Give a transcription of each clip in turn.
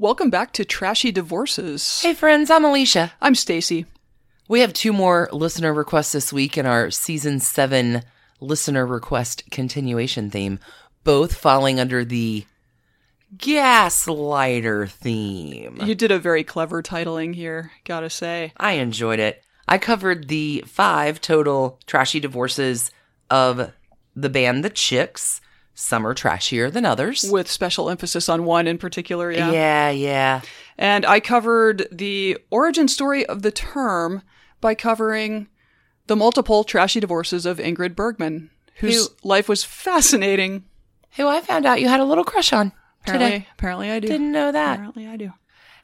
Welcome back to Trashy Divorces. Hey friends, I'm Alicia. I'm Stacy. We have two more listener requests this week in our Season 7 listener request continuation theme, both falling under the Gaslighter theme. You did a very clever titling here, gotta say. I enjoyed it. I covered the 5 total trashy divorces of the band The Chicks. Some are trashier than others. With special emphasis on one in particular, yeah. Yeah. And I covered the origin story of the term by covering the multiple trashy divorces of Ingrid Bergman, whose life was fascinating. Who I found out you had a little crush on today. Apparently I do. Didn't know that. Apparently I do.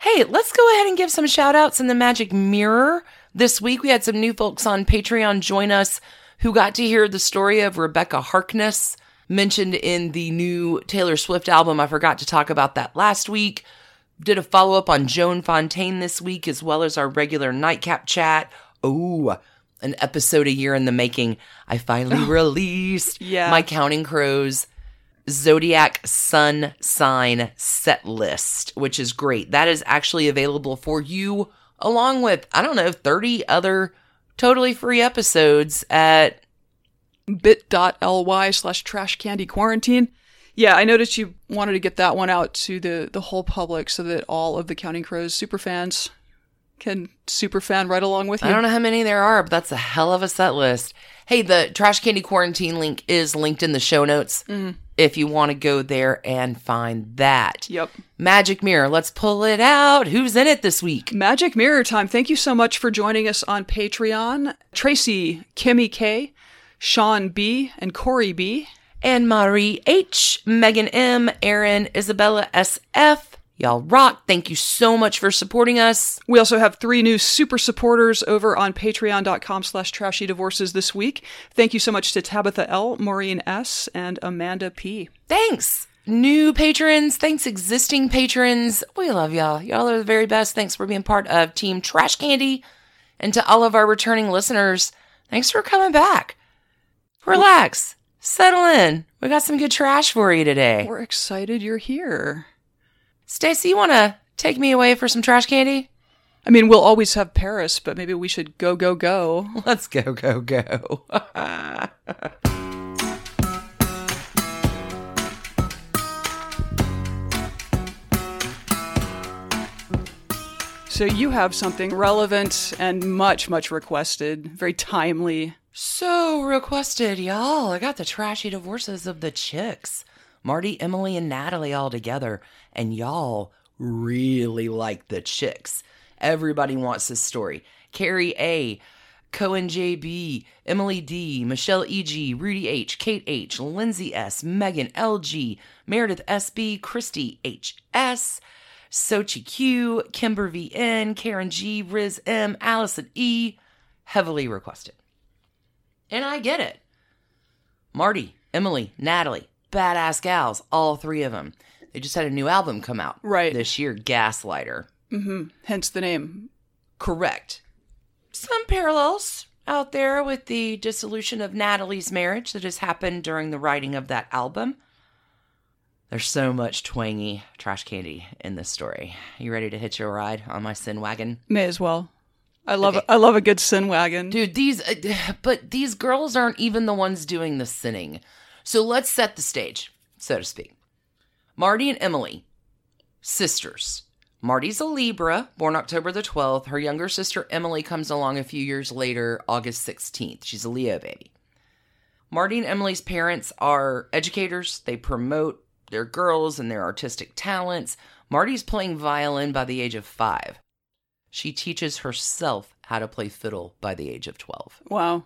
Hey, let's go ahead and give some shout-outs in the Magic Mirror. This week we had some new folks on Patreon join us who got to hear the story of Rebecca Harkness, mentioned in the new Taylor Swift album. I forgot to talk about that last week. Did a follow-up on Joan Fontaine this week, as well as our regular nightcap chat. Oh, an episode a year in the making. I finally released my Counting Crows Zodiac Sun Sign set list, which is great. That is actually available for you, along with, 30 other totally free episodes at bit.ly/trashcandyquarantine. Yeah, I noticed you wanted to get that one out to the whole public so that all of the Counting Crows superfans can superfan right along with you. I don't know how many there are, but that's a hell of a set list. Hey, the Trash Candy Quarantine link is linked in the show notes if you want to go there and find that. Yep. Magic Mirror, let's pull it out. Who's in it this week? Magic Mirror time. Thank you so much for joining us on Patreon. Tracy, Kimmy K., Sean B., and Corey B., and Marie H., Megan M., Aaron, Isabella S.F. Y'all rock. Thank you so much for supporting us. We also have 3 new super supporters over on patreon.com/trashydivorces this week. Thank you so much to Tabitha L., Maureen S., and Amanda P. Thanks, new patrons. Thanks, existing patrons. We love y'all. Y'all are the very best. Thanks for being part of Team Trash Candy. And to all of our returning listeners, thanks for coming back. Relax. Settle in. We got some good trash for you today. We're excited you're here. Stacey, you want to take me away for some trash candy? I mean, we'll always have Paris, but maybe we should go, go, go. Let's go, go, go. So you have something relevant and much, much requested, very timely. So requested, y'all. I got the trashy divorces of the Chicks. Marty, Emily, and Natalie all together. And y'all really like the Chicks. Everybody wants this story. Carrie A., Cohen J.B., Emily D., Michelle E.G., Rudy H., Kate H., Lindsay S., Megan L.G., Meredith S.B., Christy H.S., Sochi Q., Kimber V.N., Karen G., Riz M., Allison E. Heavily requested. And I get it. Marty, Emily, Natalie, badass gals, all 3 of them. They just had a new album come out this year, Gaslighter. Mm-hmm. Hence the name. Correct. Some parallels out there with the dissolution of Natalie's marriage that has happened during the writing of that album. There's so much twangy trash candy in this story. You ready to hitch your ride on my sin wagon? May as well. I love a good sin wagon. Dude, these girls aren't even the ones doing the sinning. So let's set the stage, so to speak. Marty and Emily, sisters. Marty's a Libra, born October the 12th. Her younger sister Emily comes along a few years later, August 16th. She's a Leo baby. Marty and Emily's parents are educators. They promote their girls and their artistic talents. Marty's playing violin by the age of 5. She teaches herself how to play fiddle by the age of 12. Wow.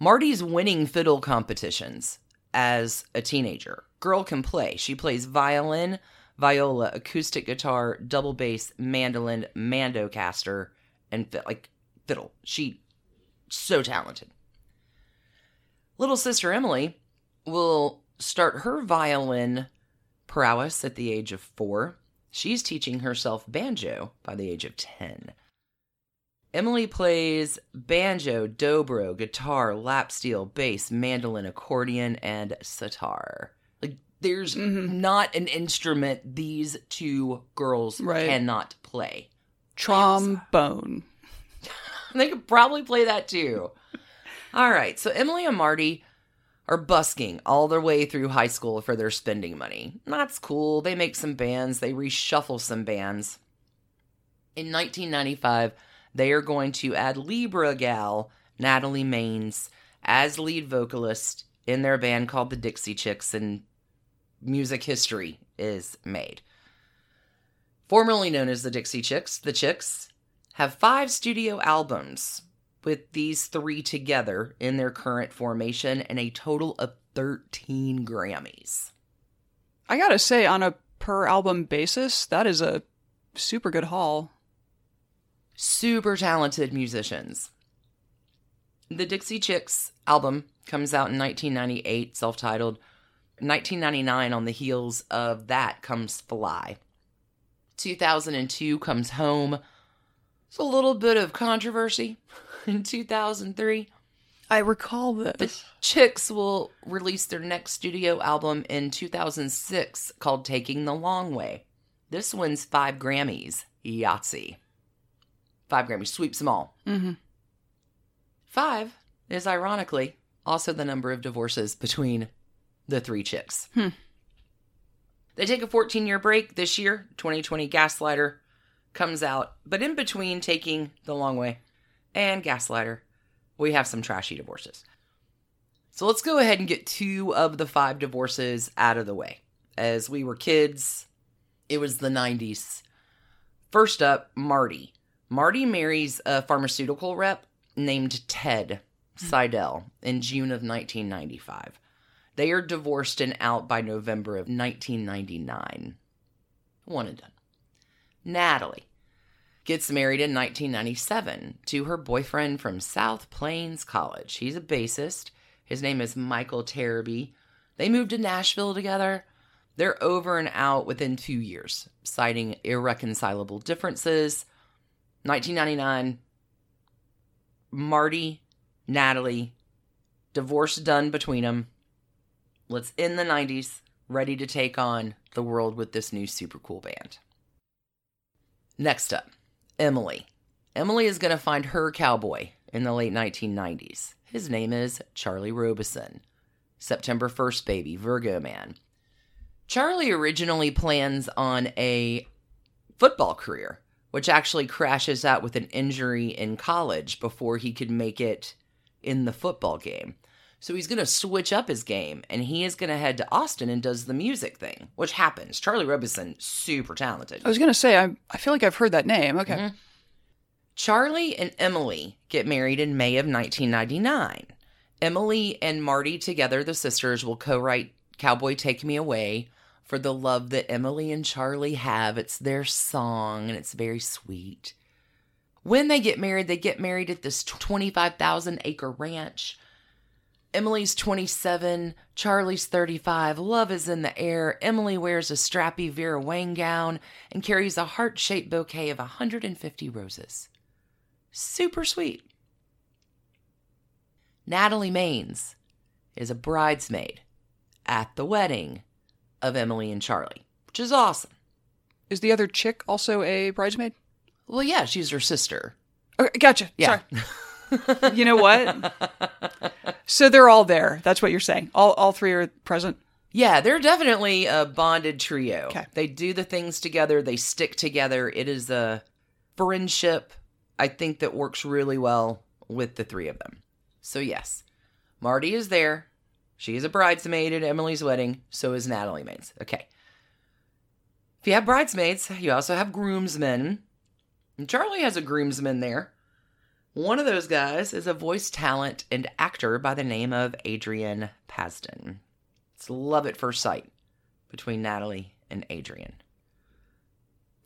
Marty's winning fiddle competitions as a teenager. Girl can play. She plays violin, viola, acoustic guitar, double bass, mandolin, mandocaster, and fiddle. She's so talented. Little sister Emily will start her violin prowess at the age of 4. She's teaching herself banjo by the age of 10. Emily plays banjo, dobro, guitar, lap steel, bass, mandolin, accordion, and sitar. There's not an instrument these two girls cannot play. Trombone. They could probably play that too. All right. So Emily and Marty are busking all their way through high school for their spending money. That's cool. They make some bands. They reshuffle some bands. In 1995, they are going to add Libra gal Natalie Maines as lead vocalist in their band called the Dixie Chicks, and music history is made. Formerly known as the Dixie Chicks, the Chicks have 5 studio albums with these 3 together in their current formation and a total of 13 Grammys. I gotta say, on a per album basis, that is a super good haul. Super talented musicians. The Dixie Chicks album comes out in 1998, self-titled. 1999, on the heels of that, comes Fly. 2002 comes Home. It's a little bit of controversy in 2003. I recall this. The Chicks will release their next studio album in 2006 called Taking the Long Way. This wins 5 Grammys. Yahtzee. 5 Grammys. Sweeps them all. Mm-hmm. 5 is, ironically, also the number of divorces between the 3 Chicks. They take a 14-year break this year. 2020 Gaslighter comes out. But in between Taking the Long Way and Gaslighter, we have some trashy divorces. So let's go ahead and get 2 of the 5 divorces out of the way. As we were kids, it was the 90s. First up, Marty. Marty marries a pharmaceutical rep named Ted Seidel in June of 1995. They are divorced and out by November of 1999. One and done. Natalie gets married in 1997 to her boyfriend from South Plains College. He's a bassist. His name is Michael Terrabee. They moved to Nashville together. They're over and out within 2 years, citing irreconcilable differences. 1999, Marty, Natalie, divorce done between them. Let's end the 90s, ready to take on the world with this new super cool band. Next up, Emily. Emily is going to find her cowboy in the late 1990s. His name is Charlie Robison. September 1st baby, Virgo man. Charlie originally plans on a football career, which actually crashes out with an injury in college before he could make it in the football game. So he's going to switch up his game, and he is going to head to Austin and does the music thing, which happens. Charlie Robison, super talented. I was going to say, I feel like I've heard that name. Okay. Mm-hmm. Charlie and Emily get married in May of 1999. Emily and Marty together, the sisters, will co-write Cowboy Take Me Away for the love that Emily and Charlie have. It's their song, and it's very sweet. When they get married at this 25,000-acre ranch. Emily's 27, Charlie's 35, love is in the air. Emily wears a strappy Vera Wang gown and carries a heart-shaped bouquet of 150 roses. Super sweet. Natalie Maines is a bridesmaid at the wedding of Emily and Charlie, which is awesome. Is the other chick also a bridesmaid? Well, yeah, she's her sister. Okay, gotcha. Yeah. Sorry. You know what? So they're all there. That's what you're saying. All 3 are present? Yeah, they're definitely a bonded trio. Okay. They do the things together. They stick together. It is a friendship, I think, that works really well with the 3 of them. So yes, Marty is there. She is a bridesmaid at Emily's wedding. So is Natalie Maines. Okay. If you have bridesmaids, you also have groomsmen. And Charlie has a groomsman there. One of those guys is a voice talent and actor by the name of Adrian Pasdar. It's love at first sight between Natalie and Adrian.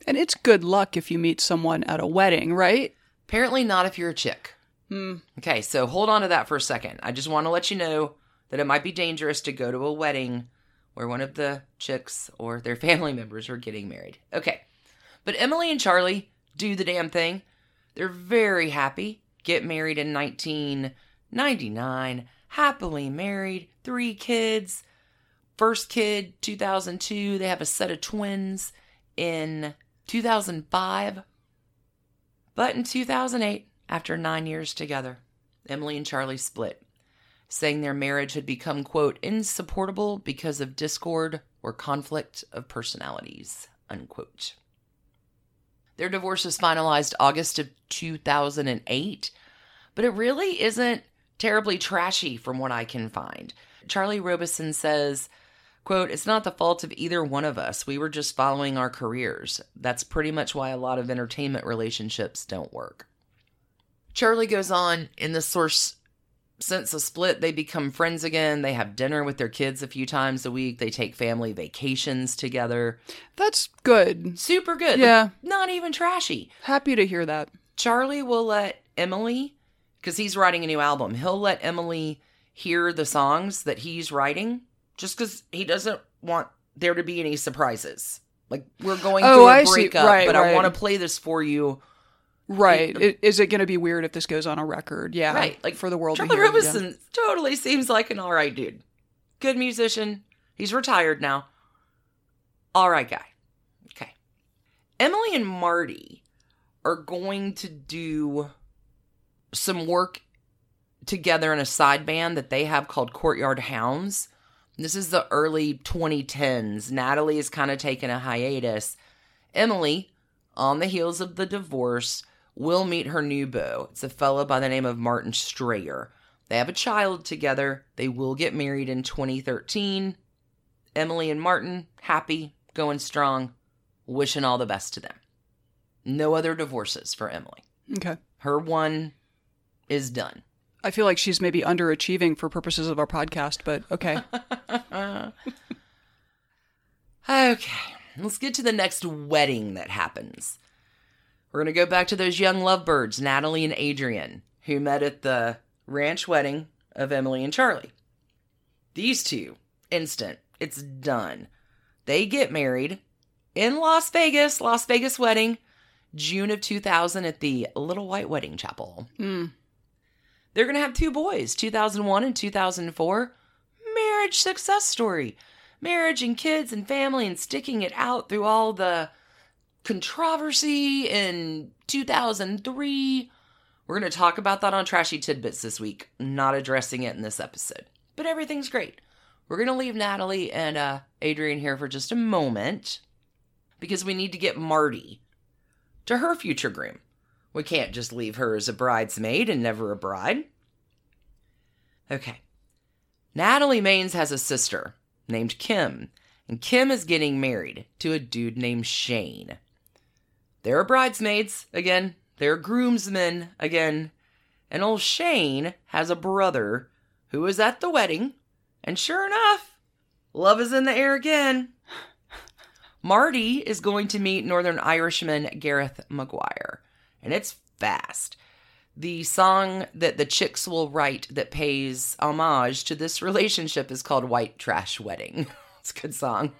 And it's good luck if you meet someone at a wedding, right? Apparently not if you're a chick. Okay, so hold on to that for a second. I just want to let you know that it might be dangerous to go to a wedding where one of the chicks or their family members are getting married. Okay, but Emily and Charlie do the damn thing. They're very happy, get married in 1999, happily married, 3 kids. First kid, 2002. They have a set of twins in 2005. But in 2008, after 9 years together, Emily and Charlie split, saying their marriage had become, quote, insupportable because of discord or conflict of personalities, unquote. Their divorce was finalized August of 2008, but it really isn't terribly trashy from what I can find. Charlie Robison says, quote, it's not the fault of either one of us. We were just following our careers. That's pretty much why a lot of entertainment relationships don't work. Charlie goes on, in the source, since the split, they become friends again. They have dinner with their kids a few times a week. They take family vacations together. That's good. Super good. Yeah. Not even trashy. Happy to hear that. Charlie will let Emily, because he's writing a new album, he'll let Emily hear the songs that he's writing just because he doesn't want there to be any surprises. Like, we're going through a breakup, I want to play this for you. Right. Is it going to be weird if this goes on a record? Yeah. Right. Like, for the world Charlie to hear. Charlie Robison totally seems like an all right dude. Good musician. He's retired now. All right guy. Okay. Emily and Marty are going to do some work together in a side band that they have called Courtyard Hounds. This is the early 2010s. Natalie is kind of taking a hiatus. Emily, on the heels of the divorce, will meet her new beau. It's a fellow by the name of Martin Strayer. They have a child together. They will get married in 2013. Emily and Martin, happy, going strong, wishing all the best to them. No other divorces for Emily. Okay. Her one is done. I feel like she's maybe underachieving for purposes of our podcast, but okay. Okay. Let's get to the next wedding that happens. We're going to go back to those young lovebirds, Natalie and Adrian, who met at the ranch wedding of Emily and Charlie. These two, instant, it's done. They get married in Las Vegas wedding, June of 2000 at the Little White Wedding Chapel. Mm. They're going to have two boys, 2001 and 2004. Marriage success story. Marriage and kids and family and sticking it out through all the controversy in 2003. We're going to talk about that on Trashy Tidbits this week, not addressing it in this episode. But everything's great. We're going to leave Natalie and Adrian here for just a moment because we need to get Marty to her future groom. We can't just leave her as a bridesmaid and never a bride. Okay. Natalie Maines has a sister named Kim, and Kim is getting married to a dude named Shane. There are bridesmaids, again. There are groomsmen, again. And old Shane has a brother who is at the wedding, and sure enough, love is in the air again. Marty is going to meet Northern Irishman Gareth Maguire, and it's fast. The song that the Chicks will write that pays homage to this relationship is called White Trash Wedding. It's a good song.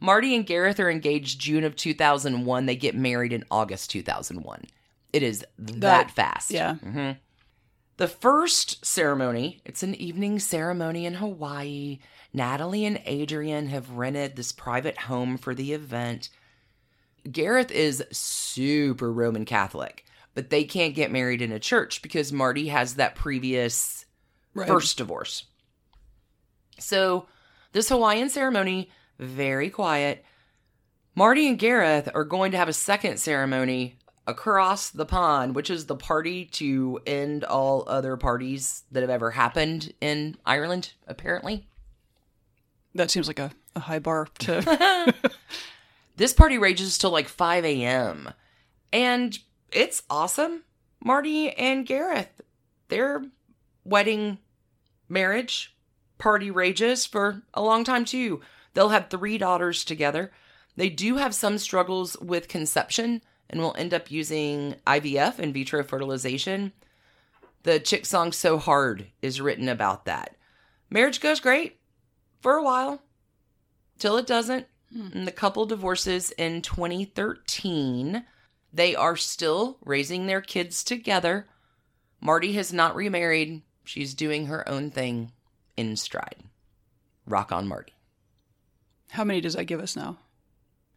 Marty and Gareth are engaged June of 2001. They get married in August 2001. It is that fast. Yeah. Mm-hmm. The first ceremony, it's an evening ceremony in Hawaii. Natalie and Adrian have rented this private home for the event. Gareth is super Roman Catholic. But they can't get married in a church because Marty has that previous first divorce. So this Hawaiian ceremony, very quiet. Marty and Gareth are going to have a second ceremony across the pond, which is the party to end all other parties that have ever happened in Ireland, apparently. That seems like a high bar to... This party rages till like 5 a.m. And... it's awesome. Marty and Gareth, their wedding marriage party rages for a long time too. They'll have 3 daughters together. They do have some struggles with conception and will end up using IVF, in vitro fertilization. The chick song So Hard is written about that. Marriage goes great for a while till it doesn't. And the couple divorces in 2013. They are still raising their kids together. Marty has not remarried. She's doing her own thing in stride. Rock on, Marty. How many does that give us now?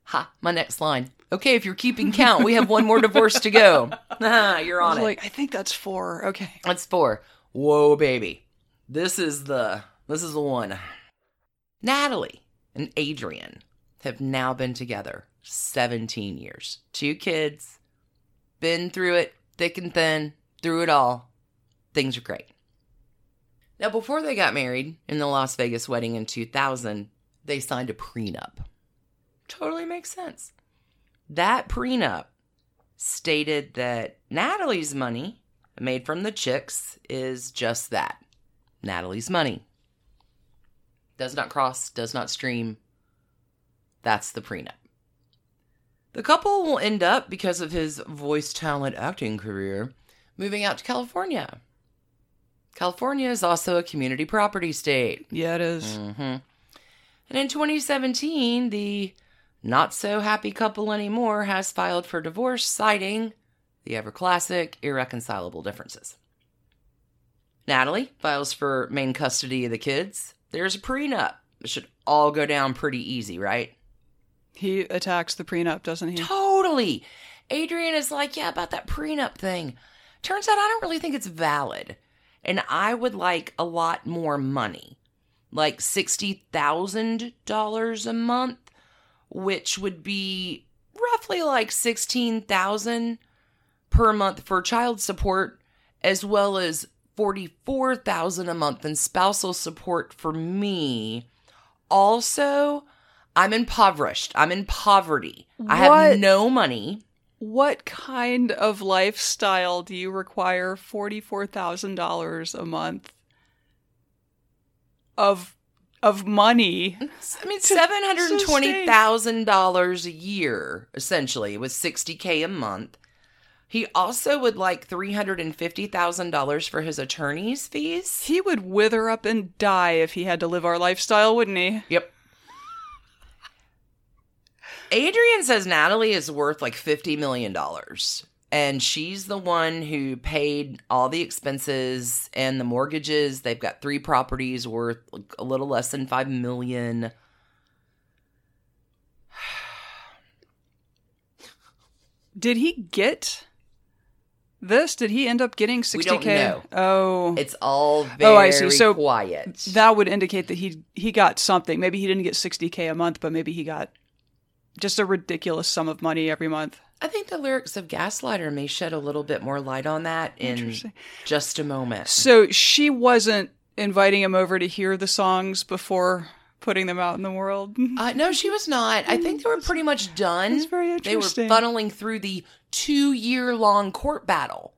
Ha, my next line. Okay, if you're keeping count, we have one more divorce to go. You're on it. I think that's 4. Okay. That's 4. Whoa, baby. This is the one. Natalie and Adrian have now been together 17 years. 2 kids. Been through it, thick and thin, through it all. Things are great. Now, before they got married in the Las Vegas wedding in 2000, they signed a prenup. Totally makes sense. That prenup stated that Natalie's money made from the Chicks is just that. Natalie's money. Does not cross, does not stream. That's the prenup. The couple will end up, because of his voice talent acting career, moving out to California. California is also a community property state. Yeah, it is. Mm-hmm. And in 2017, the not-so-happy couple anymore has filed for divorce, citing the ever-classic irreconcilable differences. Natalie files for main custody of the kids. There's a prenup. It should all go down pretty easy, right? He attacks the prenup, doesn't he? Totally. Adrian is like, yeah, about that prenup thing. Turns out I don't really think it's valid. And I would like a lot more money. Like $60,000 a month, which would be roughly like $16,000 per month for child support, as well as $44,000 a month in spousal support for me. Also, I'm impoverished. I'm in poverty. What? I have no money. What kind of lifestyle do you require $44,000 a month of money? I mean, $720,000 a year, essentially, with $60,000 a month. He also would like $350,000 for his attorney's fees. He would wither up and die if he had to live our lifestyle, wouldn't he? Yep. Adrian says Natalie is worth like $50 million, and she's the one who paid all the expenses and the mortgages. They've got 3 properties worth like a little less than $5 million. Did he get this? Did he end up getting $60,000? We don't know. Oh. It's all very I see. So quiet. That would indicate that he got something. Maybe he didn't get $60,000 a month, but maybe he got just a ridiculous sum of money every month. I think the lyrics of Gaslighter may shed a little bit more light on that in just a moment. So she wasn't inviting him over to hear the songs before putting them out in the world? No, she was not. I think they were pretty much done. That's very interesting. They were funneling through the 2-year-long court battle,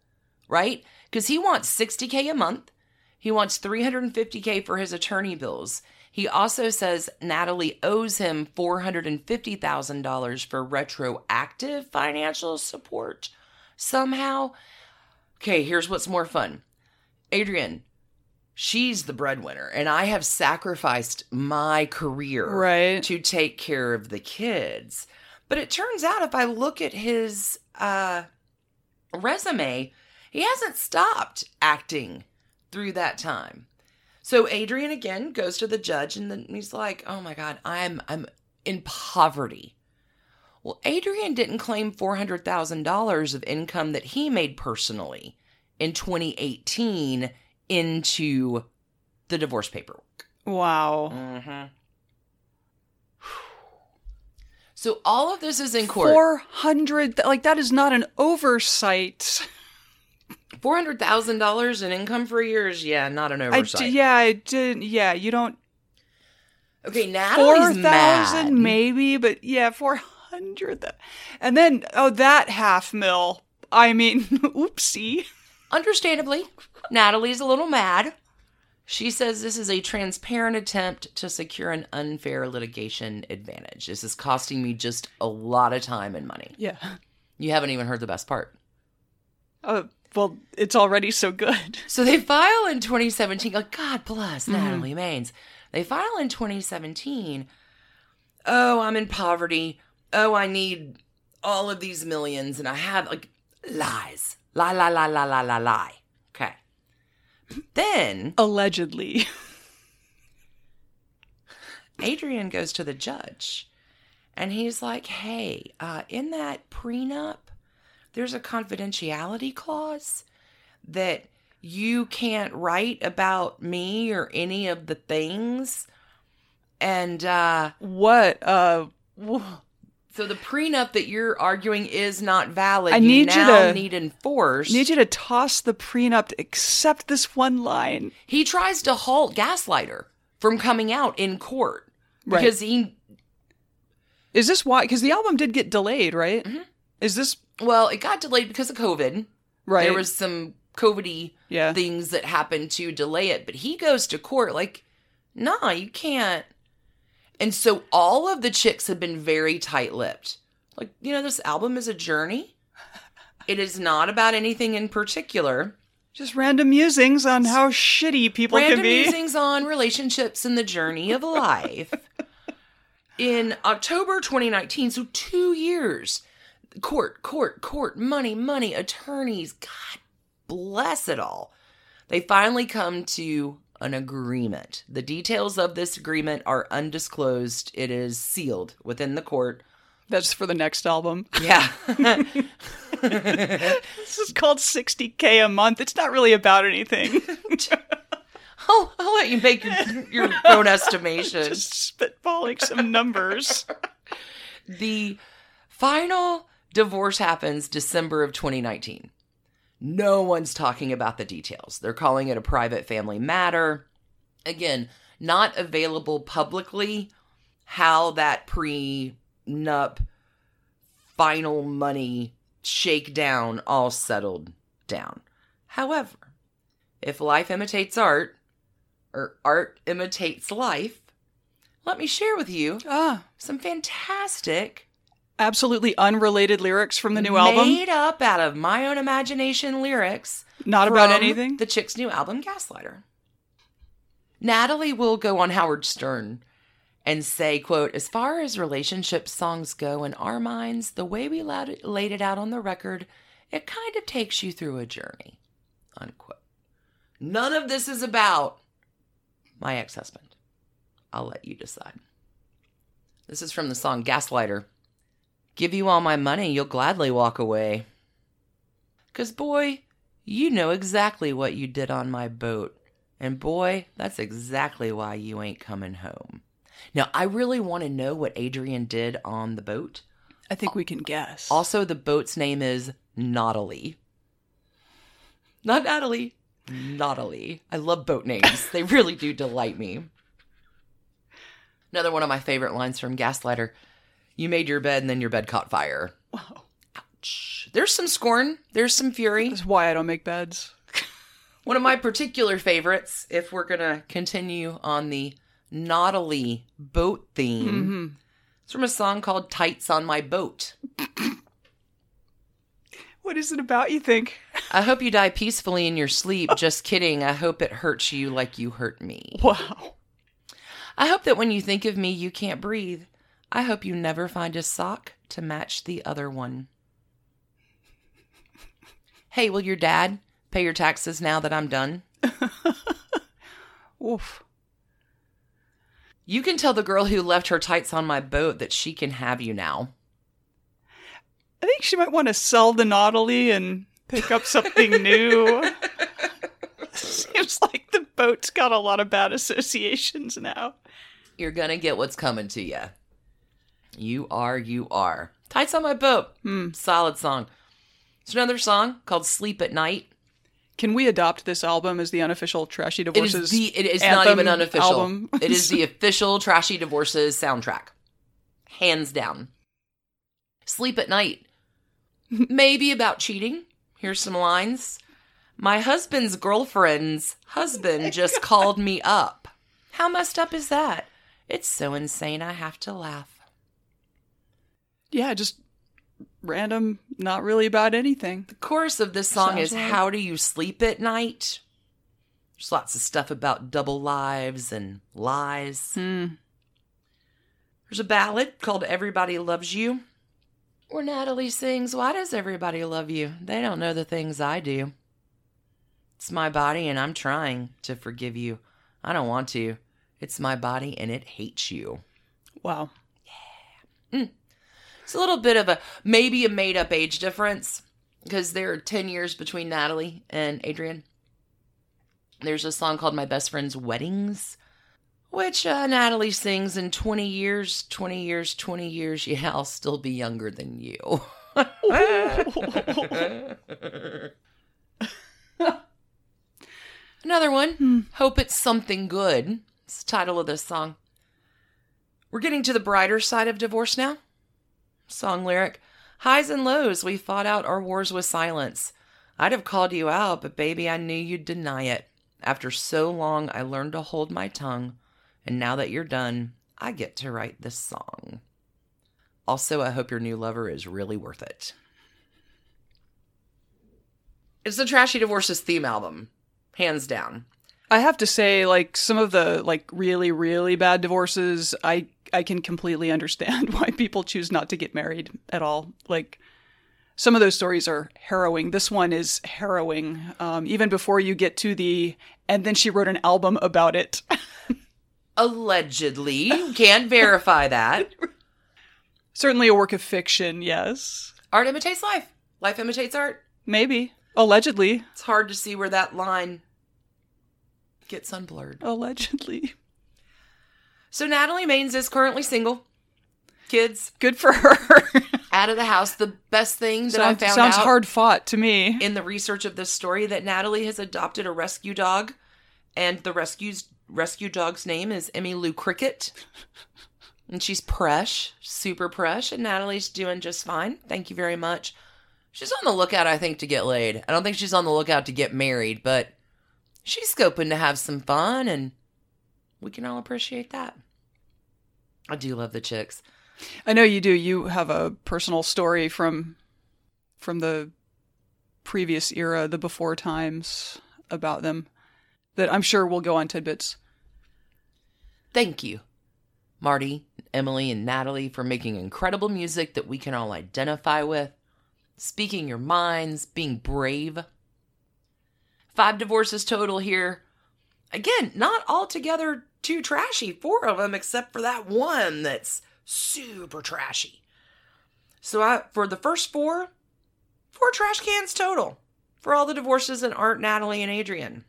right? Because he wants $60,000 a month. He wants $350,000 for his attorney bills. He also says Natalie owes him $450,000 for retroactive financial support somehow. Okay, here's what's more fun. Adrian, she's the breadwinner, and I have sacrificed my career to take care of the kids. But it turns out if I look at his resume, he hasn't stopped acting through that time. So Adrian, again, goes to the judge, and then he's like, oh, my God, I'm in poverty. Well, Adrian didn't claim $400,000 of income that he made personally in 2018 into the divorce paperwork. Wow. Mm-hmm. So all of this is in court. That is not an oversight. $400,000 in income for years? Yeah, not an oversight. You don't... Okay, Natalie's 4,000 maybe, but yeah, 400. And then, that $500,000. I mean, oopsie. Understandably, Natalie's a little mad. She says this is a transparent attempt to secure an unfair litigation advantage. This is costing me just a lot of time and money. Yeah. You haven't even heard the best part. Well, it's already so good. So they file in 2017. God bless Natalie Maines. They file in 2017. Oh, I'm in poverty. Oh, I need all of these millions. And I have, lies. Lie, lie, lie, lie, lie, lie, lie. Okay. Then... allegedly. Adrian goes to the judge and he's like, hey, in that prenup, there's a confidentiality clause that you can't write about me or any of the things. And so the prenup that you're arguing is not valid. I need you to toss the prenup except this one line. He tries to halt Gaslighter from coming out in court because Is this why? Because the album did get delayed, right? Mm-hmm. Is this? Well, it got delayed because of COVID. Right. There was some COVID-y things that happened to delay it, but he goes to court like, nah, you can't. And so all of the chicks have been very tight-lipped. Like, you know, this album is a journey. It is not about anything in particular. Just random musings on how shitty people can be. Random musings on relationships and the journey of life. In October 2019, so 2 years, court, money, attorneys, God bless it all. They finally come to an agreement. The details of this agreement are undisclosed. It is sealed within the court. That's for the next album. Yeah. This is called 60K a month. It's not really about anything. I'll let you make your own estimation. Just spitballing some numbers. The final divorce happens December of 2019. No one's talking about the details. They're calling it a private family matter. Again, not available publicly how that prenup final money shakedown all settled down. However, if life imitates art, or art imitates life, let me share with you some fantastic, absolutely unrelated lyrics from the new album. Made up out of my own imagination lyrics. Not about anything. The Chicks' new album, Gaslighter. Natalie will go on Howard Stern and say, quote, as far as relationship songs go in our minds, the way we laid it out on the record, it kind of takes you through a journey, unquote. None of this is about my ex-husband. I'll let you decide. This is from the song Gaslighter. Give you all my money, you'll gladly walk away. 'Cause boy, you know exactly what you did on my boat. And boy, that's exactly why you ain't coming home. Now, I really want to know what Adrian did on the boat. I think we can guess. Also, the boat's name is Nautilus. Not Natalie. Nautilus. I love boat names. They really do delight me. Another one of my favorite lines from Gaslighter. You made your bed and then your bed caught fire. Wow. Ouch. There's some scorn. There's some fury. That's why I don't make beds. One of my particular favorites, if we're going to continue on the Nautilus boat theme, it's from a song called Tights on My Boat. What is it about, you think? I hope you die peacefully in your sleep. Just kidding. I hope it hurts you like you hurt me. Wow. I hope that when you think of me, you can't breathe. I hope you never find a sock to match the other one. Hey, will your dad pay your taxes now that I'm done? Oof. You can tell the girl who left her tights on my boat that she can have you now. I think she might want to sell the Nautilus and pick up something new. Seems like the boat's got a lot of bad associations now. You're going to get what's coming to you. You are. Tights on My Boat. Solid song. There's another song called Sleep at Night. Can we adopt this album as the unofficial Trashy Divorces anthem? It is not even unofficial. Album. It is the official Trashy Divorces soundtrack. Hands down. Sleep at Night. Maybe about cheating. Here's some lines. My husband's girlfriend's husband just called me up. How messed up is that? It's so insane I have to laugh. Yeah, just random, not really about anything. The chorus of this song is right. How do you sleep at night? There's lots of stuff about double lives and lies. There's a ballad called Everybody Loves You, where Natalie sings, why does everybody love you? They don't know the things I do. It's my body and I'm trying to forgive you. I don't want to. It's my body and it hates you. Wow. Yeah. Mm. It's a little bit of a made-up age difference because there are 10 years between Natalie and Adrian. There's a song called My Best Friend's Weddings, which Natalie sings in 20 years, yeah, I'll still be younger than you. Another one, Hope It's Something Good. It's the title of this song. We're getting to the brighter side of divorce now. Song lyric, highs and lows, we fought out our wars with silence. I'd have called you out, but baby, I knew you'd deny it. After so long, I learned to hold my tongue. And now that you're done, I get to write this song. Also, I hope your new lover is really worth it. It's the Trashy Divorces theme album. Hands down. I have to say, like, some of the, like, really, really bad divorces, I can completely understand why people choose not to get married at all. Like, some of those stories are harrowing. This one is harrowing. Even before you get to the, and then she wrote an album about it. Allegedly. You can't verify that. Certainly a work of fiction, yes. Art imitates life. Life imitates art. Maybe. Allegedly. It's hard to see where that line gets unblurred. Allegedly. So Natalie Maines is currently single. Kids. Good for her. Out of the house. The best thing that I found out. Sounds hard fought to me. In the research of this story, that Natalie has adopted a rescue dog. And the rescue dog's name is Emmylou Cricket. And she's presh. Super presh. And Natalie's doing just fine. Thank you very much. She's on the lookout, I think, to get laid. I don't think she's on the lookout to get married, but she's scoping to have some fun, and we can all appreciate that. I do love the Chicks. I know you do. You have a personal story from the previous era, the before times, about them that I'm sure will go on tidbits. Thank you, Marty, Emily, and Natalie, for making incredible music that we can all identify with. Speaking your minds, being brave. 5 divorces total here. Again, not altogether too trashy, 4 of them, except for that one that's super trashy. So for the first 4 trash cans total for all the divorces that aren't Natalie and Adrian.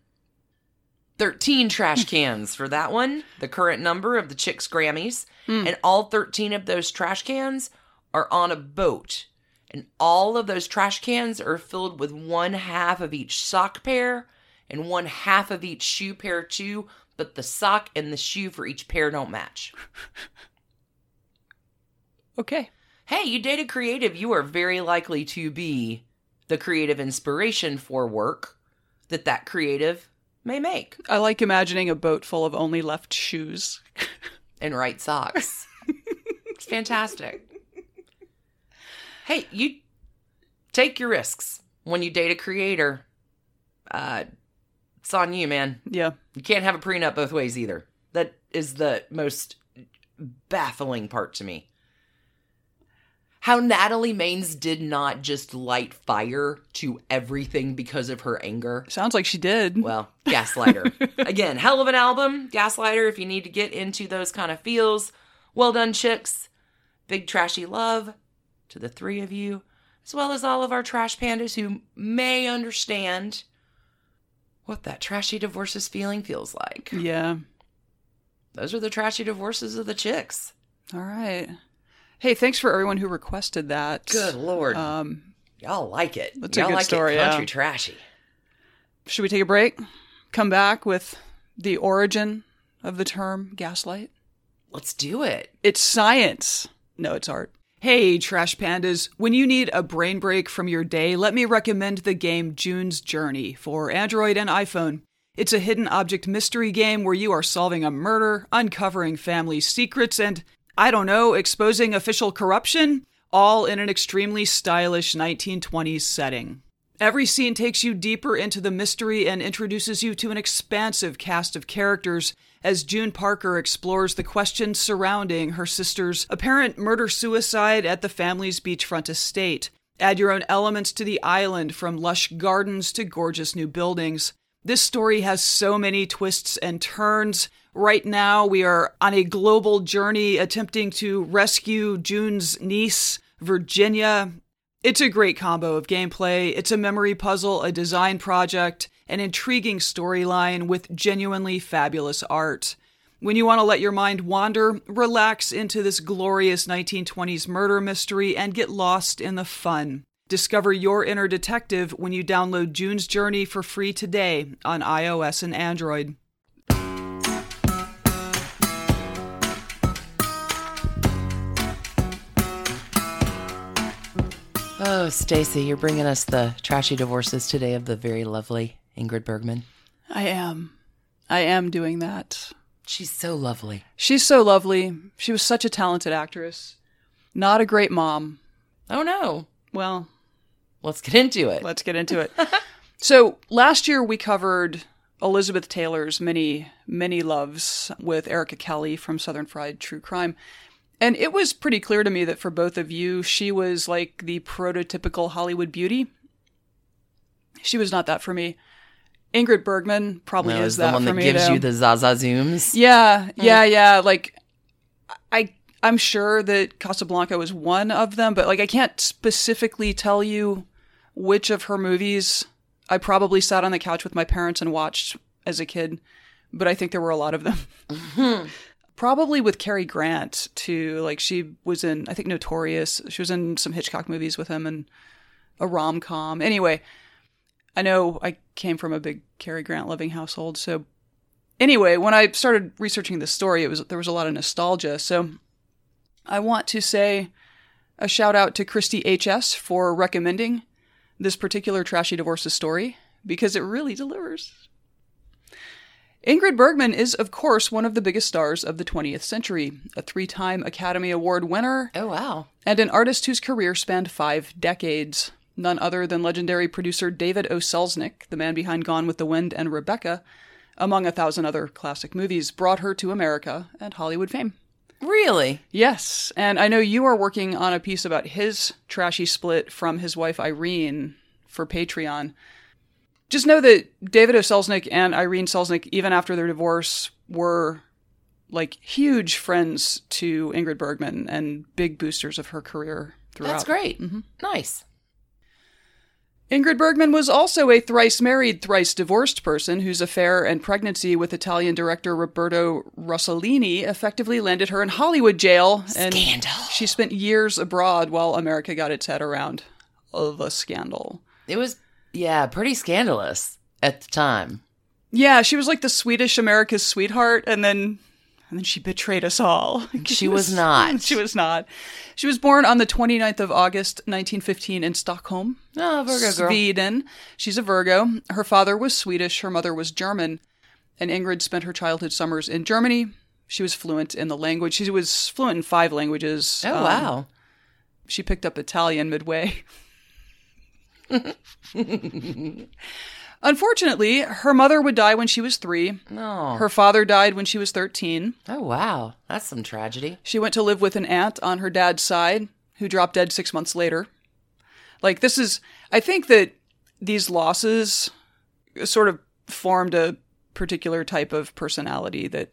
13 trash cans for that one, the current number of the Chicks Grammys. And all 13 of those trash cans are on a boat. And all of those trash cans are filled with 1/2 of each sock pair and 1/2 of each shoe pair too, but the sock and the shoe for each pair don't match. Okay. Hey, you dated creative. You are very likely to be the creative inspiration for work that creative may make. I like imagining a boat full of only left shoes. And right socks. It's fantastic. Hey, you take your risks when you date a creator. It's on you, man. Yeah. You can't have a prenup both ways either. That is the most baffling part to me. How Natalie Maines did not just light fire to everything because of her anger. Sounds like she did. Well, Gaslighter. Again, hell of an album. Gaslighter, if you need to get into those kind of feels. Well done, Chicks. Big trashy love to the 3 of you, as well as all of our trash pandas who may understand what that trashy divorces feeling feels like. Yeah. Those are the trashy divorces of the Chicks. All right. Hey, thanks for everyone who requested that. Good Lord. Y'all like it. That's a good like story. It country trashy. Should we take a break? Come back with the origin of the term gaslight? Let's do it. It's science. No, it's art. Hey, Trash Pandas, when you need a brain break from your day, let me recommend the game June's Journey for Android and iPhone. It's a hidden object mystery game where you are solving a murder, uncovering family secrets, and, I don't know, exposing official corruption? All in an extremely stylish 1920s setting. Every scene takes you deeper into the mystery and introduces you to an expansive cast of characters as June Parker explores the questions surrounding her sister's apparent murder-suicide at the family's beachfront estate. Add your own elements to the island, from lush gardens to gorgeous new buildings. This story has so many twists and turns, Right now, we are on a global journey attempting to rescue June's niece, Virginia. It's a great combo of gameplay. It's a memory puzzle, a design project, an intriguing storyline with genuinely fabulous art. When you want to let your mind wander, relax into this glorious 1920s murder mystery and get lost in the fun. Discover your inner detective when you download June's Journey for free today on iOS and Android. Oh, Stacey, you're bringing us the trashy divorces today of the very lovely Ingrid Bergman. I am doing that. She's so lovely. She was such a talented actress. Not a great mom. Oh, no. Well, let's get into it. So last year we covered Elizabeth Taylor's many, many loves with Erica Kelly from Southern Fried True Crime. And it was pretty clear to me that for both of you, she was like the prototypical Hollywood beauty. She was not that for me. Ingrid Bergman probably is that for me. The one that gives you the Zaza Zooms. Yeah. Like, I'm sure that Casablanca was one of them, but like I can't specifically tell you which of her movies. I probably sat on the couch with my parents and watched as a kid, but I think there were a lot of them. Mm-hmm. Probably with Cary Grant, too. Like, she was in, I think, Notorious. She was in some Hitchcock movies with him and a rom-com. Anyway, I know I came from a big Cary Grant-loving household. So anyway, when I started researching this story, there was a lot of nostalgia. So I want to say a shout-out to Christy H.S. for recommending this particular Trashy Divorces story because it really delivers. Ingrid Bergman is, of course, one of the biggest stars of the 20th century, a three-time Academy Award winner. Oh, wow. And an artist whose career spanned 5 decades. None other than legendary producer David O. Selznick, the man behind Gone with the Wind and Rebecca, among 1,000 other classic movies, brought her to America and Hollywood fame. Really? Yes. And I know you are working on a piece about his trashy split from his wife Irene for Patreon. Just know that David O. Selznick and Irene Selznick, even after their divorce, were like huge friends to Ingrid Bergman and big boosters of her career throughout. That's great. Mm-hmm. Nice. Ingrid Bergman was also a thrice married, thrice divorced person whose affair and pregnancy with Italian director Roberto Rossellini effectively landed her in Hollywood jail. Scandal. And she spent years abroad while America got its head around the scandal. It was... yeah, pretty scandalous at the time. Yeah, she was like the Swedish America's sweetheart, and then she betrayed us all. She was not. She was born on the 29th of August, 1915 in Stockholm, Sweden. She's a Virgo. Her father was Swedish, her mother was German, and Ingrid spent her childhood summers in Germany. She was fluent in the language. She was fluent in 5 languages. Oh, wow. She picked up Italian midway. Unfortunately, her mother would die when she was 3. No. Her father died when she was 13. Oh, wow. That's some tragedy. She went to live with an aunt on her dad's side who dropped dead 6 months later. Like, this is... I think that these losses sort of formed a particular type of personality that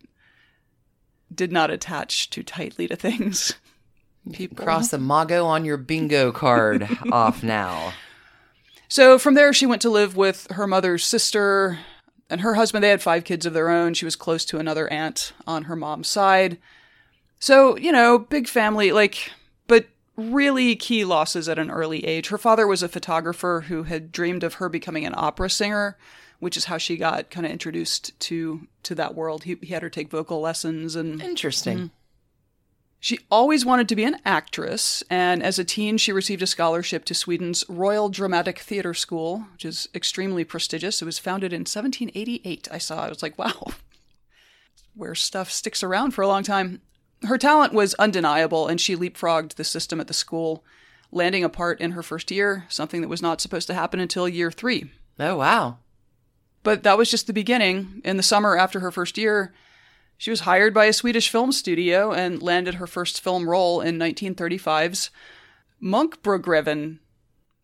did not attach too tightly to things. People. Cross a mago on your bingo card off now. So from there, she went to live with her mother's sister and her husband. They had 5 kids of their own. She was close to another aunt on her mom's side. So, you know, big family, like, but really key losses at an early age. Her father was a photographer who had dreamed of her becoming an opera singer, which is how she got kind of introduced to that world. He had her take vocal lessons. And interesting. Mm-hmm. She always wanted to be an actress, and as a teen, she received a scholarship to Sweden's Royal Dramatic Theatre School, which is extremely prestigious. It was founded in 1788. I was like, wow, where stuff sticks around for a long time. Her talent was undeniable, and she leapfrogged the system at the school, landing a part in her first year, something that was not supposed to happen until year 3. Oh, wow. But that was just the beginning. In the summer after her first year, she was hired by a Swedish film studio and landed her first film role in 1935's Munkbrogreven,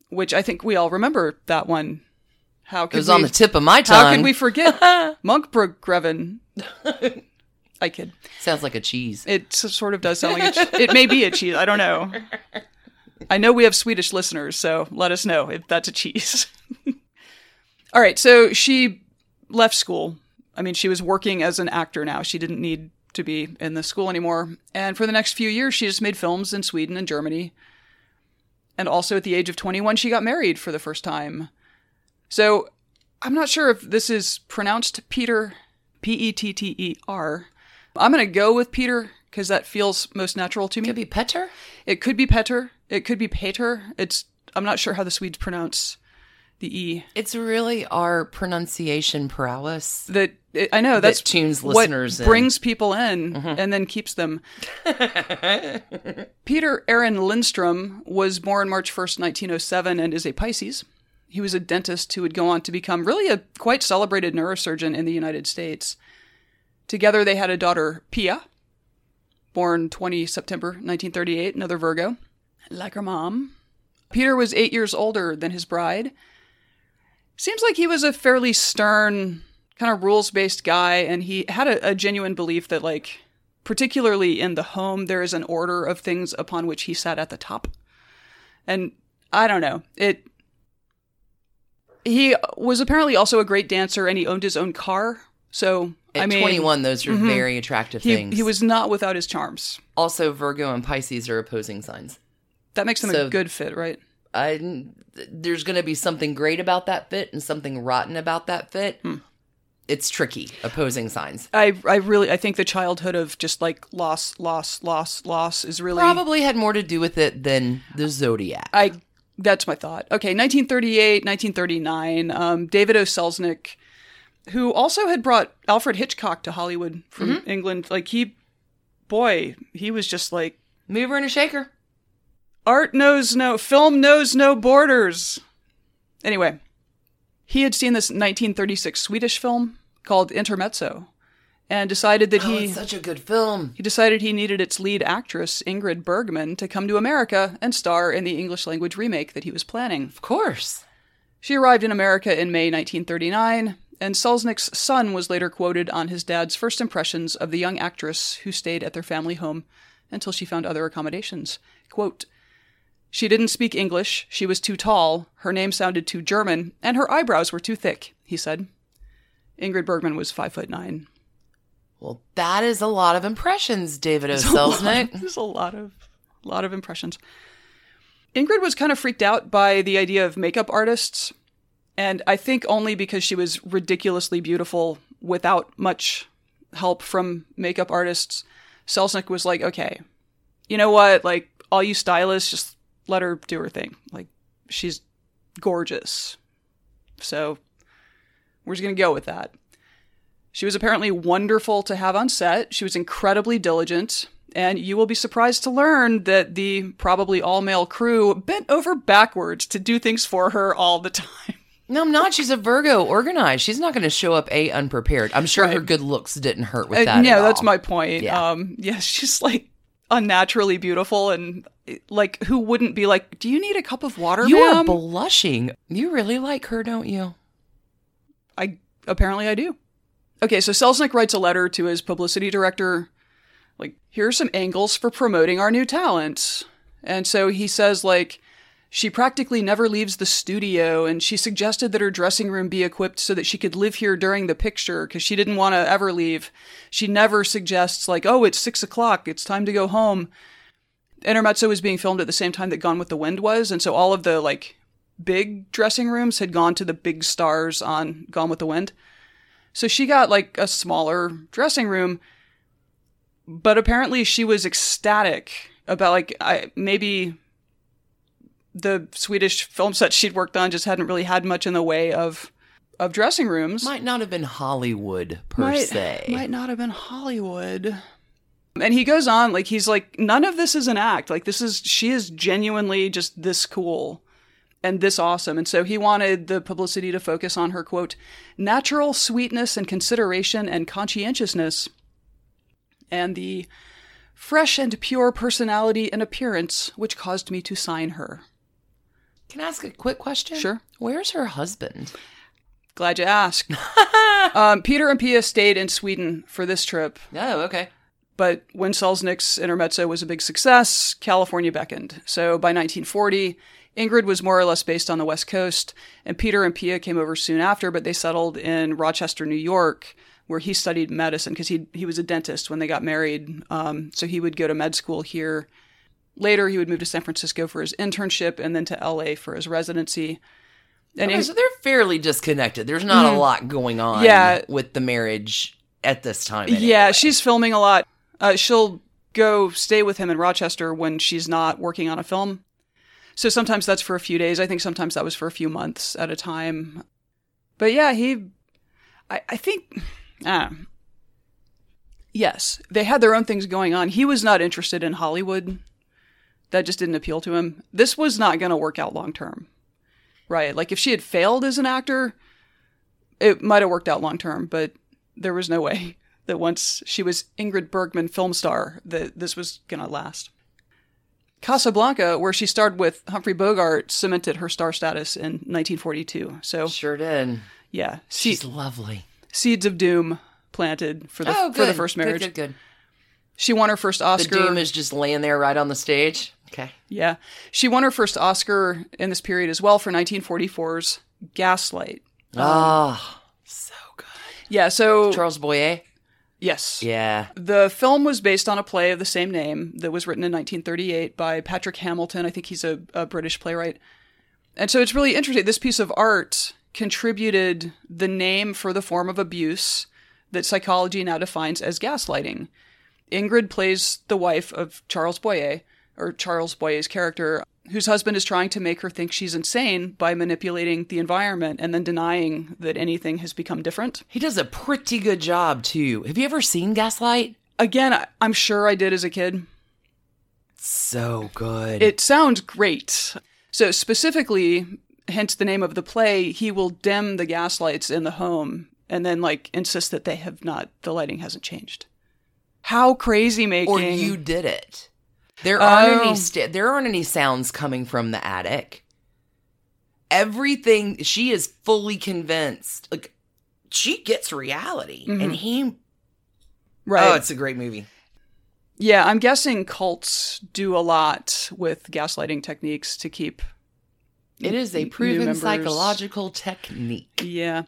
which I think we all remember that one. How could it was on the tip of my tongue. How can we forget Munkbrogreven? I kid. Sounds like a cheese. It sort of does sound like a cheese. It may be a cheese. I don't know. I know we have Swedish listeners, so let us know if that's a cheese. All right, so she left school. I mean, she was working as an actor now. She didn't need to be in the school anymore. And for the next few years, she just made films in Sweden and Germany. And also at the age of 21, she got married for the first time. So I'm not sure if this is pronounced Peter, Petter. I'm going to go with Peter because that feels most natural to me. Could be Petter? It could be Petter. It could be Peter. I'm not sure how the Swedes pronounce the E. It's really our pronunciation paralysis. I know that's that tunes listeners what in. Brings people in mm-hmm. and then keeps them. Petter Aaron Lindström was born March 1st, 1907 and is a Pisces. He was a dentist who would go on to become really a quite celebrated neurosurgeon in the United States. Together they had a daughter, Pia, born 20 September 1938, another Virgo, like her mom. Peter was 8 years older than his bride. Seems like he was a fairly stern, kind of rules-based guy, and he had a genuine belief that, like, particularly in the home, there is an order of things upon which he sat at the top. And I don't know, He was apparently also a great dancer, and he owned his own car. So, at 21, those are mm-hmm. very attractive things. He was not without his charms. Also, Virgo and Pisces are opposing signs. That makes them a good fit, right? There's going to be something great about that fit and something rotten about that fit. Hmm. It's tricky, opposing signs. I think the childhood of just like loss is really... Probably had more to do with it than the zodiac. That's my thought. Okay, 1938, 1939, David O. Selznick, who also had brought Alfred Hitchcock to Hollywood from mm-hmm. England. Like, he was just like... Mover and a shaker. Art knows no... Film knows no borders. Anyway, he had seen this 1936 Swedish film called Intermezzo and decided that it's such a good film. He decided he needed its lead actress, Ingrid Bergman, to come to America and star in the English-language remake that he was planning. Of course. She arrived in America in May 1939, and Selznick's son was later quoted on his dad's first impressions of the young actress who stayed at their family home until she found other accommodations. Quote, "She didn't speak English, she was too tall, her name sounded too German, and her eyebrows were too thick," he said. Ingrid Bergman was 5'9". Well, that is a lot of impressions, David O. Selznick. There's a lot of impressions. Ingrid was kind of freaked out by the idea of makeup artists, and I think only because she was ridiculously beautiful without much help from makeup artists. Selznick was like, okay, you know what? Like, all you stylists, just let her do her thing. Like, she's gorgeous. So we're just going to go with that. She was apparently wonderful to have on set. She was incredibly diligent. And you will be surprised to learn that the probably all-male crew bent over backwards to do things for her all the time. No, I'm not. She's a Virgo, organized. She's not going to show up, A, unprepared. I'm sure her good looks didn't hurt with that at all. That's my point. Yeah. She's like unnaturally beautiful. And like, who wouldn't be like, do you need a cup of water, you ma'am? You are blushing. You really like her, don't you? Apparently I do. Okay, so Selznick writes a letter to his publicity director, like, here are some angles for promoting our new talent. And so he says, like, she practically never leaves the studio, and she suggested that her dressing room be equipped so that she could live here during the picture because she didn't want to ever leave. She never suggests, like, oh, it's 6:00, it's time to go home. Intermezzo was being filmed at the same time that Gone with the Wind was, and so all of the, like, big dressing rooms had gone to the big stars on Gone with the Wind. So she got, like, a smaller dressing room, but apparently she was ecstatic about, like, maybe the Swedish film set she'd worked on just hadn't really had much in the way of dressing rooms. Might not have been Hollywood, per se. Might not have been Hollywood. And he goes on, like, he's like, none of this is an act. Like, she is genuinely just this cool. And this awesome. And so he wanted the publicity to focus on her, quote, natural sweetness and consideration and conscientiousness, and the fresh and pure personality and appearance which caused me to sign her. Can I ask a quick question? Sure. Where's her husband? Glad you asked. Peter and Pia stayed in Sweden for this trip. Oh, okay. But when Selznick's Intermezzo was a big success, California beckoned. So by 1940, Ingrid was more or less based on the West Coast, and Peter and Pia came over soon after, but they settled in Rochester, New York, where he studied medicine, because he was a dentist when they got married. So he would go to med school here. Later, he would move to San Francisco for his internship and then to L.A. for his residency. And okay, so they're fairly disconnected. There's not a lot going on with the marriage at this time. Anyway. Yeah, she's filming a lot. She'll go stay with him in Rochester when she's not working on a film. So sometimes that's for a few days. I think sometimes that was for a few months at a time. But yeah, yes, they had their own things going on. He was not interested in Hollywood. That just didn't appeal to him. This was not going to work out long term, right? Like if she had failed as an actor, it might have worked out long term, but there was no way that once she was Ingrid Bergman film star that this was going to last. Casablanca, where she starred with Humphrey Bogart, cemented her star status in 1942. So sure did. Yeah, she's lovely. Seeds of doom planted for the first marriage. Good. She won her first Oscar. The doom is just laying there right on the stage. Okay. Yeah. She won her first Oscar in this period as well for 1944's Gaslight. So good. Yeah, so... Charles Boyer? Yes. Yeah. The film was based on a play of the same name that was written in 1938 by Patrick Hamilton. I think he's a British playwright. And so it's really interesting. This piece of art contributed the name for the form of abuse that psychology now defines as gaslighting. Ingrid plays the wife of Charles Boyer, or Charles Boyer's character, whose husband is trying to make her think she's insane by manipulating the environment and then denying that anything has become different. He does a pretty good job, too. Have you ever seen Gaslight? Again, I'm sure I did as a kid. So good. It sounds great. So specifically, hence the name of the play, he will dim the gaslights in the home and then insist that they have not, the lighting hasn't changed. How crazy making. Or you did it. There aren't any sounds coming from the attic. Everything, she is fully convinced. She gets reality. Mm-hmm. And he... Right. Oh, it's a great movie. Yeah, I'm guessing cults do a lot with gaslighting techniques to keep... It is a proven psychological technique. Yeah.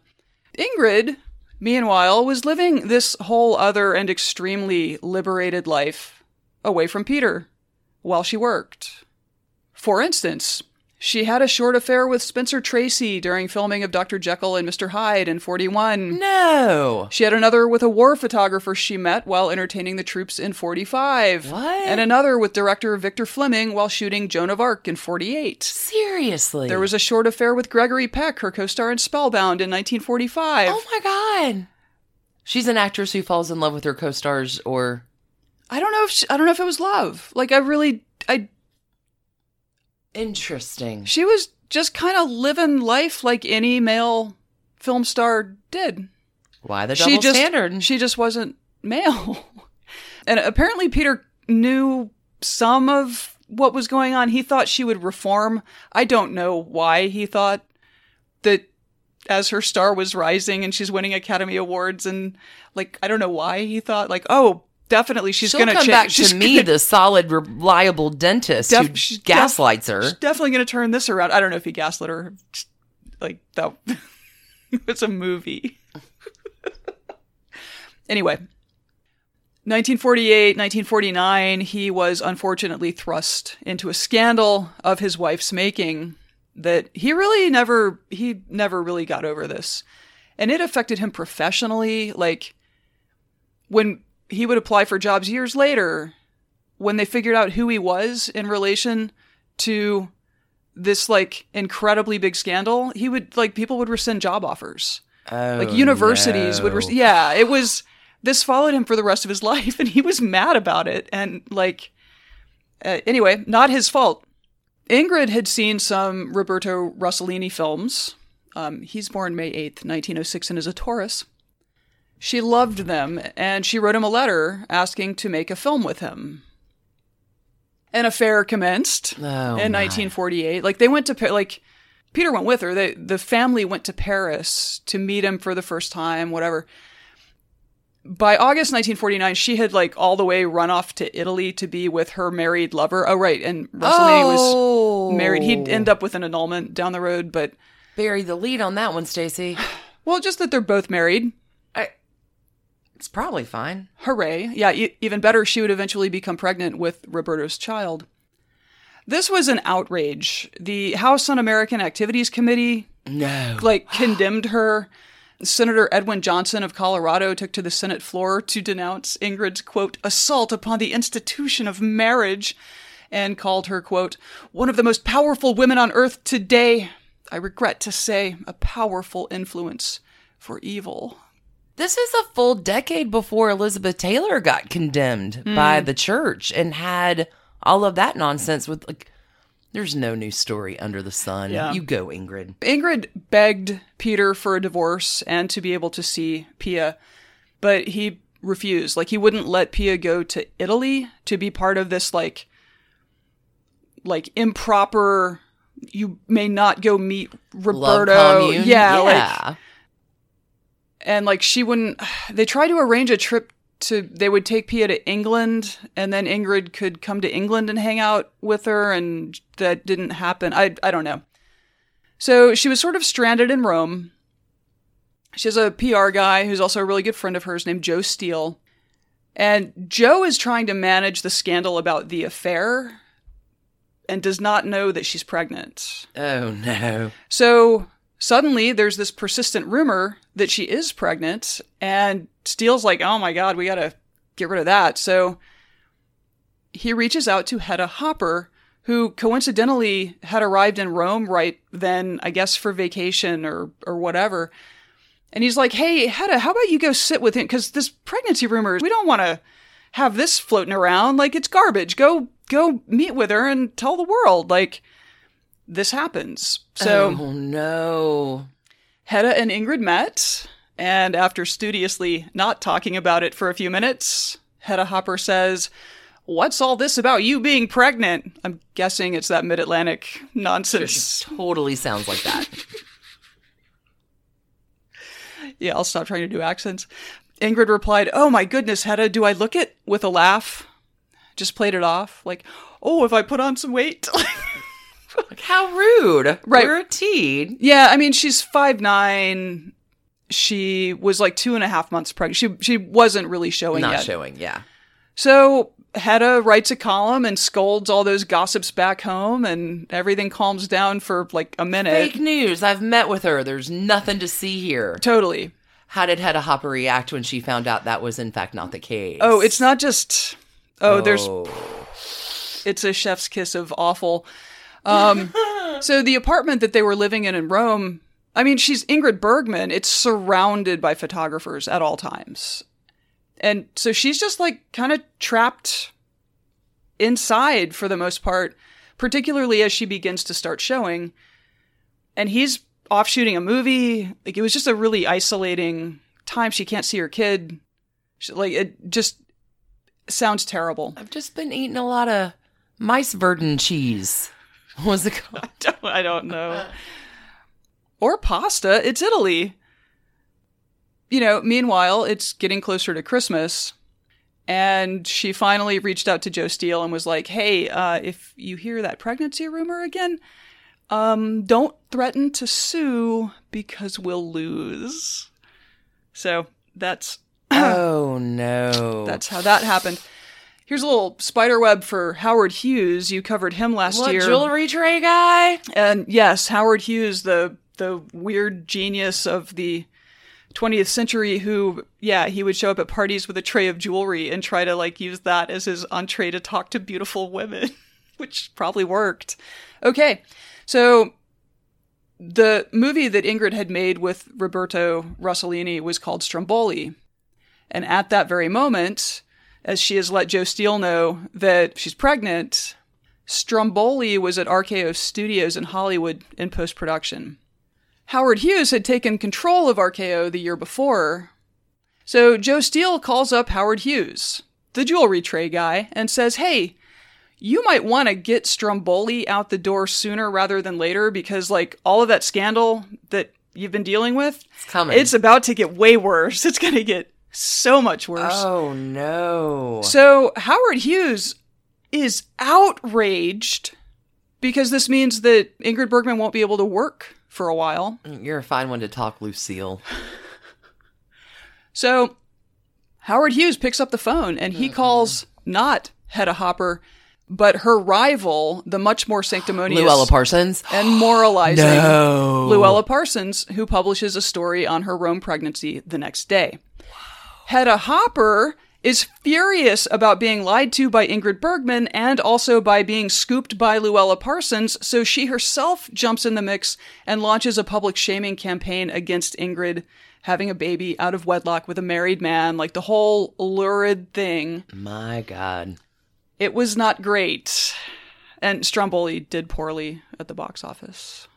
Ingrid, meanwhile, was living this whole other and extremely liberated life away from Peter while she worked. For instance, she had a short affair with Spencer Tracy during filming of Dr. Jekyll and Mr. Hyde in 41. No! She had another with a war photographer she met while entertaining the troops in 45. What? And another with director Victor Fleming while shooting Joan of Arc in 48. Seriously? There was a short affair with Gregory Peck, her co-star in Spellbound in 1945. Oh my God! She's an actress who falls in love with her co-stars, or... I don't know if it was love. Interesting. She was just kind of living life like any male film star did. Why the double standard? She just wasn't male. And apparently Peter knew some of what was going on. He thought she would reform. I don't know why he thought that as her star was rising and she's winning Academy Awards and I don't know why he thought definitely, she'll going to come back to me, the solid, reliable dentist who gaslights her. She's definitely going to turn this around. I don't know if he gaslit her. That it's a movie. Anyway, 1948, 1949, he was unfortunately thrust into a scandal of his wife's making that he never really got over this, and it affected him professionally. When he would apply for jobs years later when they figured out who he was in relation to this, incredibly big scandal. He would, people would rescind job offers. Oh, universities would rescind. Yeah, this followed him for the rest of his life, and he was mad about it. And, anyway, not his fault. Ingrid had seen some Roberto Rossellini films. He's born May 8th, 1906, and is a Taurus. She loved them, and she wrote him a letter asking to make a film with him. An affair commenced in 1948. They went to Peter went with her. The family went to Paris to meet him for the first time, whatever. By August 1949, she had like all the way run off to Italy to be with her married lover. Oh, right. And Rossellini was married. He'd end up with an annulment down the road, but... Bury the lead on that one, Stacey. Well, just that they're both married. It's probably fine. Hooray. Yeah, even better, she would eventually become pregnant with Roberto's child. This was an outrage. The House Un-American Activities Committee condemned her. Senator Edwin Johnson of Colorado took to the Senate floor to denounce Ingrid's, quote, assault upon the institution of marriage, and called her, quote, one of the most powerful women on earth today. I regret to say, a powerful influence for evil. This is a full decade before Elizabeth Taylor got condemned by the church and had... all of that nonsense with, like, there's no new story under the sun. Yeah. You go, Ingrid. Ingrid begged Peter for a divorce and to be able to see Pia, but he refused. Like, he wouldn't let Pia go to Italy to be part of this, like improper, you may not go meet Roberto. Love commune. Yeah. She wouldn't, they tried to arrange a trip they would take Pia to England, and then Ingrid could come to England and hang out with her, and that didn't happen. I don't know. So she was sort of stranded in Rome. She has a PR guy who's also a really good friend of hers named Joe Steele. And Joe is trying to manage the scandal about the affair and does not know that she's pregnant. Oh, no. So... suddenly, there's this persistent rumor that she is pregnant, and Steele's like, oh my god, we gotta get rid of that. So he reaches out to Hedda Hopper, who coincidentally had arrived in Rome right then, I guess for vacation or whatever. And he's like, hey, Hedda, how about you go sit with him? Because this pregnancy rumor, we don't want to have this floating around. Like, it's garbage. Go meet with her and tell the world. Like... this happens. So, oh, no. Hedda and Ingrid met, and after studiously not talking about it for a few minutes, Hedda Hopper says, what's all this about you being pregnant? I'm guessing it's that mid-Atlantic nonsense. It totally sounds like that. Yeah, I'll stop trying to do accents. Ingrid replied, oh my goodness, Hedda, do I look it? With a laugh. Just played it off. Like, oh, if I put on some weight... Like, how rude. Right. We're a teen. Yeah, I mean, she's 5'9". She was like 2.5 months pregnant. She wasn't really showing yet. Not showing, yeah. So Hedda writes a column and scolds all those gossips back home, and everything calms down for like a minute. Fake news. I've met with her. There's nothing to see here. Totally. How did Hedda Hopper react when she found out that was in fact not the case? Oh, it's not just... oh, there's... it's a chef's kiss of awful... So the apartment that they were living in Rome, I mean, she's Ingrid Bergman. It's surrounded by photographers at all times. And so she's just like kind of trapped inside for the most part, particularly as she begins to start showing. And he's off shooting a movie. Like, it was just a really isolating time. She can't see her kid. It just sounds terrible. I've just been eating a lot of mice-verdun cheese. What was it called? I don't know. Or pasta. It's Italy. You know, meanwhile, it's getting closer to Christmas. And she finally reached out to Joe Steele and was like, hey, if you hear that pregnancy rumor again, don't threaten to sue because we'll lose. So that's... oh, no. That's how that happened. Here's a little spiderweb for Howard Hughes. You covered him last year. What, jewelry tray guy? And yes, Howard Hughes, the weird genius of the 20th century who, yeah, he would show up at parties with a tray of jewelry and try to, like, use that as his entree to talk to beautiful women, which probably worked. Okay, so the movie that Ingrid had made with Roberto Rossellini was called Stromboli. And at that very moment... as she has let Joe Steele know that she's pregnant, Stromboli was at RKO Studios in Hollywood in post-production. Howard Hughes had taken control of RKO the year before, so Joe Steele calls up Howard Hughes, the jewelry tray guy, and says, hey, you might want to get Stromboli out the door sooner rather than later, because like all of that scandal that you've been dealing with, it's coming. It's about to get way worse. It's going to get so much worse. Oh, no. So Howard Hughes is outraged because this means that Ingrid Bergman won't be able to work for a while. You're a fine one to talk, Lucille. So Howard Hughes picks up the phone and he calls not Hedda Hopper, but her rival, the much more sanctimonious Luella Parsons and moralizing Luella Parsons, who publishes a story on her Rome pregnancy the next day. Wow. Hedda Hopper is furious about being lied to by Ingrid Bergman and also by being scooped by Luella Parsons, so she herself jumps in the mix and launches a public shaming campaign against Ingrid having a baby out of wedlock with a married man, like the whole lurid thing. My God. It was not great. And Stromboli did poorly at the box office.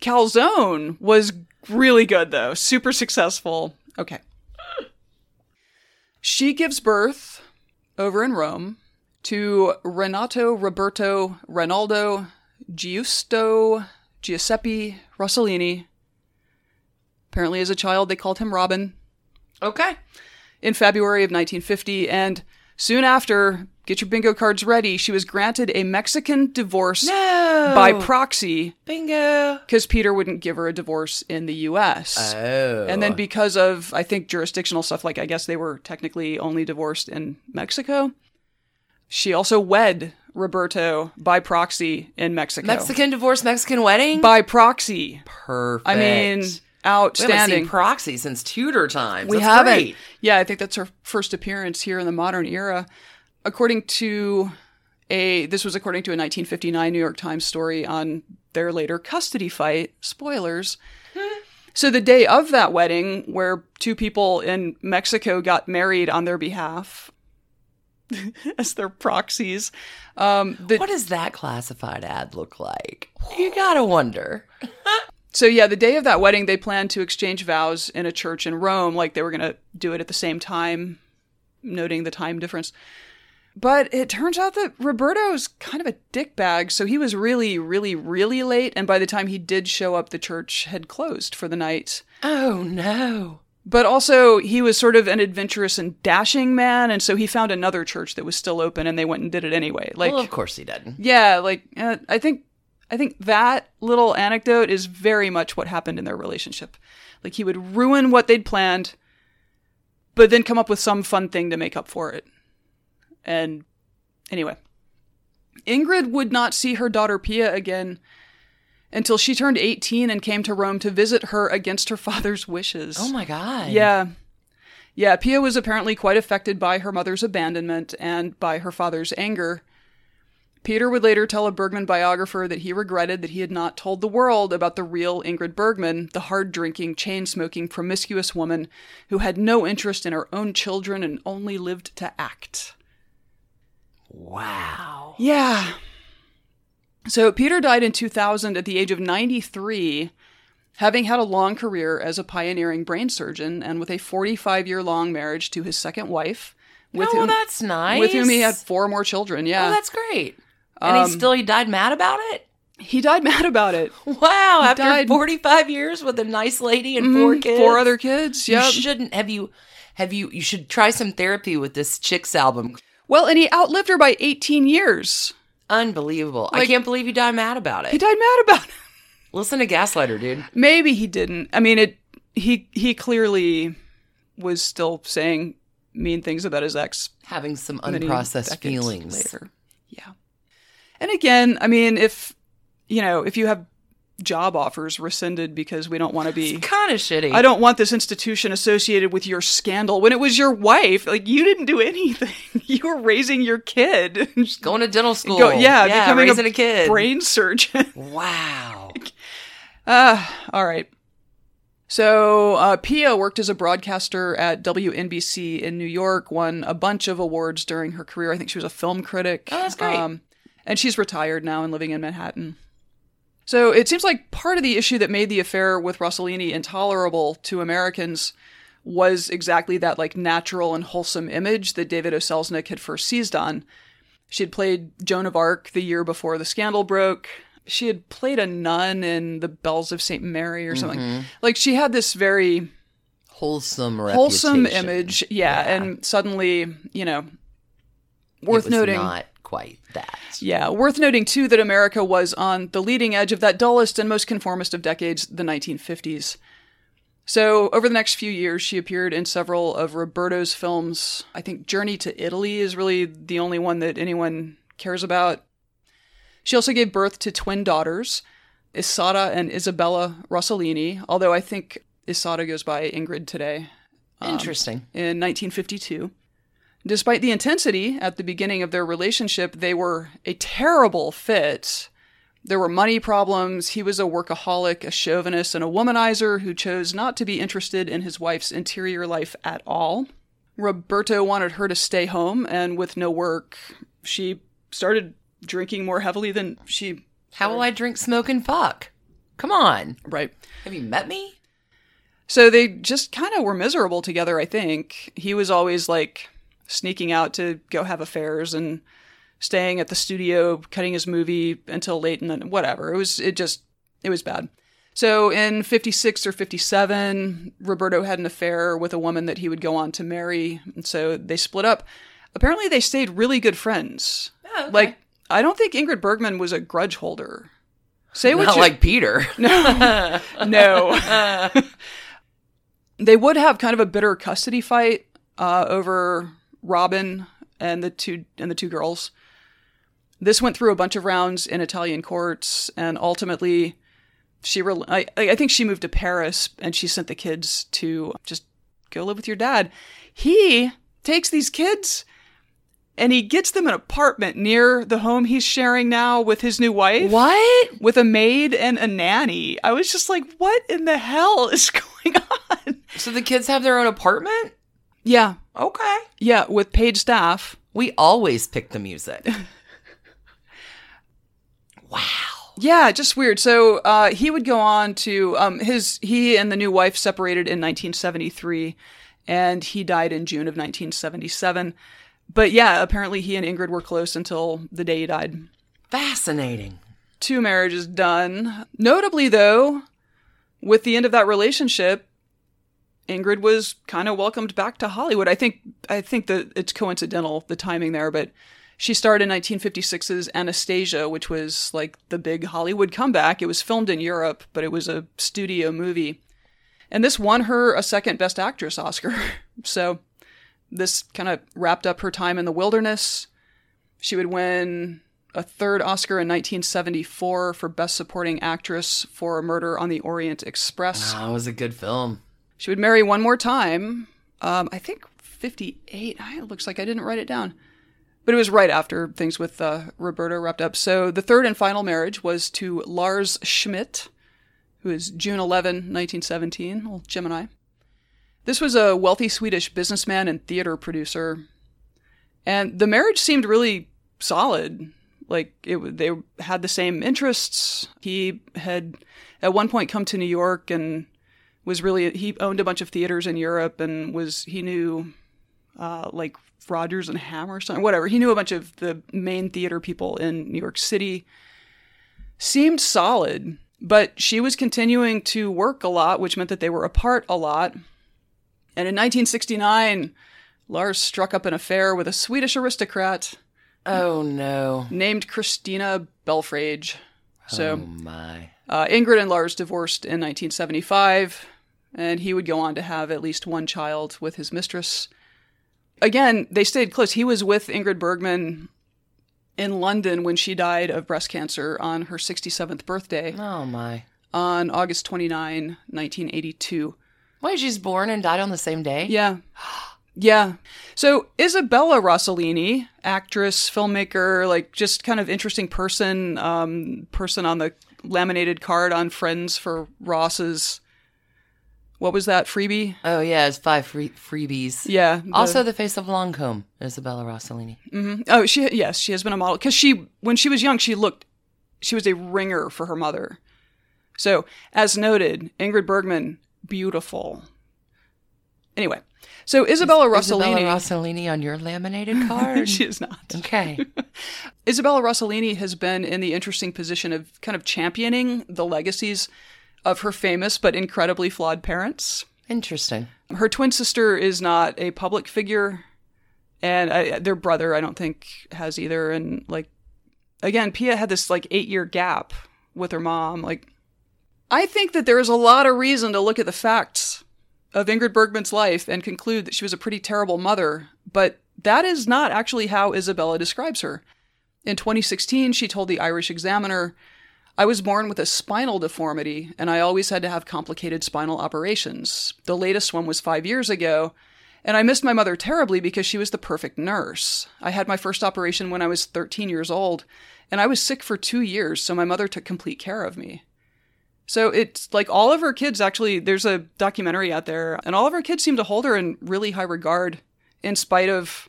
Calzone was really good, though. Super successful. Okay. She gives birth over in Rome to Renato Roberto Rinaldo Giusto Giuseppe Rossellini. Apparently, as a child, they called him Robin. Okay. In February of 1950, and soon after, get your bingo cards ready, she was granted a Mexican divorce by proxy. Bingo. Because Peter wouldn't give her a divorce in the U.S. Oh. And then because of, I think, jurisdictional stuff, like I guess they were technically only divorced in Mexico, she also wed Roberto by proxy in Mexico. Mexican divorce, Mexican wedding? By proxy. Perfect. I mean, outstanding. We haven't seen proxy since Tudor times. We haven't. Great. Yeah, I think that's her first appearance here in the modern era. This was according to a 1959 New York Times story on their later custody fight. Spoilers. So the day of that wedding, where two people in Mexico got married on their behalf as their proxies. What does that classified ad look like? You gotta wonder. So yeah, the day of that wedding, they planned to exchange vows in a church in Rome, like they were going to do it at the same time, noting the time difference. But it turns out that Roberto's kind of a dickbag, so he was really, really, really late, and by the time he did show up, the church had closed for the night. Oh, no. But also, he was sort of an adventurous and dashing man, and so he found another church that was still open, and they went and did it anyway. Like, well, of course he did. Yeah, like, I think that little anecdote is very much what happened in their relationship. Like, he would ruin what they'd planned, but then come up with some fun thing to make up for it. And anyway, Ingrid would not see her daughter Pia again until she turned 18 and came to Rome to visit her against her father's wishes. Oh, my God. Yeah. Yeah, Pia was apparently quite affected by her mother's abandonment and by her father's anger. Peter would later tell a Bergman biographer that he regretted that he had not told the world about the real Ingrid Bergman, the hard-drinking, chain-smoking, promiscuous woman who had no interest in her own children and only lived to act. Wow. Yeah. So Peter died in 2000 at the age of 93, having had a long career as a pioneering brain surgeon and with a 45-year-long marriage to his second wife. That's nice. With whom he had 4 more children, yeah. Oh, that's great. And he died mad about it? He died mad about it. Wow, he after 45 years with a nice lady and 4 kids. 4 other kids, yeah. You shouldn't, you should try some therapy with this Chicks album. Well, and he outlived her by 18 years. Unbelievable. Like, I can't believe he died mad about it. He died mad about it. Listen to Gaslighter, dude. Maybe he didn't. I mean, he clearly was still saying mean things about his ex. Having some unprocessed feelings later. Yeah. And again, I mean, if you have job offers rescinded because we don't want to be... It's kind of shitty. I don't want this institution associated with your scandal when it was your wife. Like, you didn't do anything. You were raising your kid. Just going to dental school. Becoming raising a kid. Brain surgeon. Wow. All right. So Pia worked as a broadcaster at WNBC in New York, won a bunch of awards during her career. I think she was a film critic. Oh, that's great. And she's retired now and living in Manhattan. So it seems like part of the issue that made the affair with Rossellini intolerable to Americans was exactly that, like, natural and wholesome image that David O. Selznick had first seized on. She had played Joan of Arc the year before the scandal broke. She had played a nun in The Bells of St. Mary or something. Mm-hmm. Like, she had this very wholesome image. Yeah. And suddenly, you know, worth noting. It was not quite that. Yeah. Worth noting, too, that America was on the leading edge of that dullest and most conformist of decades, the 1950s. So over the next few years, she appeared in several of Roberto's films. I think Journey to Italy is really the only one that anyone cares about. She also gave birth to twin daughters, Isotta and Isabella Rossellini, although I think Isotta goes by Ingrid today. Interesting. In 1952. Despite the intensity at the beginning of their relationship, they were a terrible fit. There were money problems. He was a workaholic, a chauvinist, and a womanizer who chose not to be interested in his wife's interior life at all. Roberto wanted her to stay home, and with no work, she started drinking more heavily than she... How will I drink, smoke, and fuck? Come on. Right. Have you met me? So they just kind of were miserable together, I think. He was always, like, sneaking out to go have affairs and staying at the studio, cutting his movie until late, and then whatever. It was bad. So in 56 or 57, Roberto had an affair with a woman that he would go on to marry, and so they split up. Apparently they stayed really good friends. Oh, okay. Like, I don't think Ingrid Bergman was a grudge holder. Not like Peter. No. No. They would have kind of a bitter custody fight over Robin and the two girls. This went through a bunch of rounds in Italian courts, and ultimately I think she moved to Paris, and she sent the kids to just go live with your dad. He takes these kids and he gets them an apartment near the home he's sharing now with his new wife. What? With a maid and a nanny. I was just like, what in the hell is going on? So the kids have their own apartment? Yeah. Okay. Yeah, with paid staff. We always pick the music. Wow. Yeah, just weird. So he would go on to, he and the new wife separated in 1973, and he died in June of 1977. But yeah, apparently he and Ingrid were close until the day he died. Fascinating. Two marriages done. Notably, though, with the end of that relationship, Ingrid was kind of welcomed back to Hollywood. I think that it's coincidental, the timing there, but she starred in 1956's Anastasia, which was like the big Hollywood comeback. It was filmed in Europe, but it was a studio movie. And this won her a second Best Actress Oscar. So this kind of wrapped up her time in the wilderness. She would win a third Oscar in 1974 for Best Supporting Actress for Murder on the Orient Express. That was a good film. She would marry one more time, I think 58. It looks like I didn't write it down. But it was right after things with Roberto wrapped up. So the third and final marriage was to Lars Schmidt, who is June 11, 1917, old Gemini. This was a wealthy Swedish businessman and theater producer. And the marriage seemed really solid. Like, they had the same interests. He had, at one point, come to New York and he owned a bunch of theaters in Europe, and he knew, like, Rodgers and Hammer or something, whatever. He knew a bunch of the main theater people in New York City. Seemed solid, but she was continuing to work a lot, which meant that they were apart a lot. And in 1969, Lars struck up an affair with a Swedish aristocrat. Oh, no. Named Christina Belfrage. Oh, my. Ingrid and Lars divorced in 1975. And he would go on to have at least one child with his mistress. Again, they stayed close. He was with Ingrid Bergman in London when she died of breast cancer on her 67th birthday. Oh, my. On August 29, 1982. Wait, she's born and died on the same day? Yeah. Yeah. So Isabella Rossellini, actress, filmmaker, like, just kind of interesting person, person on the laminated card on Friends for Ross's... What was that, freebie? Oh, yeah, it's 5 freebies. Yeah. Also the face of Lancôme, Isabella Rossellini. Mm-hmm. Oh, she has been a model. Because when she was young, she was a ringer for her mother. So, as noted, Ingrid Bergman, beautiful. Anyway. So Isabella Rossellini on your laminated card? She is not. Okay. Isabella Rossellini has been in the interesting position of kind of championing the legacies of her famous but incredibly flawed parents. Interesting. Her twin sister is not a public figure, and their brother, I don't think, has either. And, like, again, Pia had this, like, 8-year gap with her mom. Like, I think that there is a lot of reason to look at the facts of Ingrid Bergman's life and conclude that she was a pretty terrible mother, but that is not actually how Isabella describes her. In 2016, she told the Irish Examiner, "I was born with a spinal deformity, and I always had to have complicated spinal operations. The latest one was 5 years ago, and I missed my mother terribly because she was the perfect nurse. I had my first operation when I was 13 years old, and I was sick for 2 years, so my mother took complete care of me." So it's like all of her kids, actually, there's a documentary out there, and all of her kids seem to hold her in really high regard in spite of,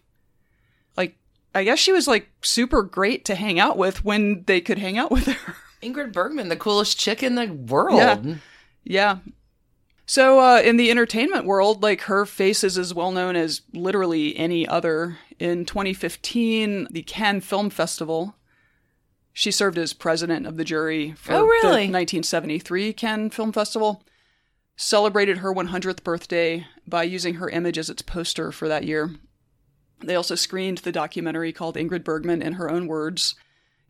like, I guess she was, like, super great to hang out with when they could hang out with her. Ingrid Bergman, the coolest chick in the world. Yeah. So in the entertainment world, like, her face is as well known as literally any other. In 2015, the Cannes Film Festival, she served as president of the jury for the 1973 Cannes Film Festival, celebrated her 100th birthday by using her image as its poster for that year. They also screened the documentary called Ingrid Bergman in Her Own Words,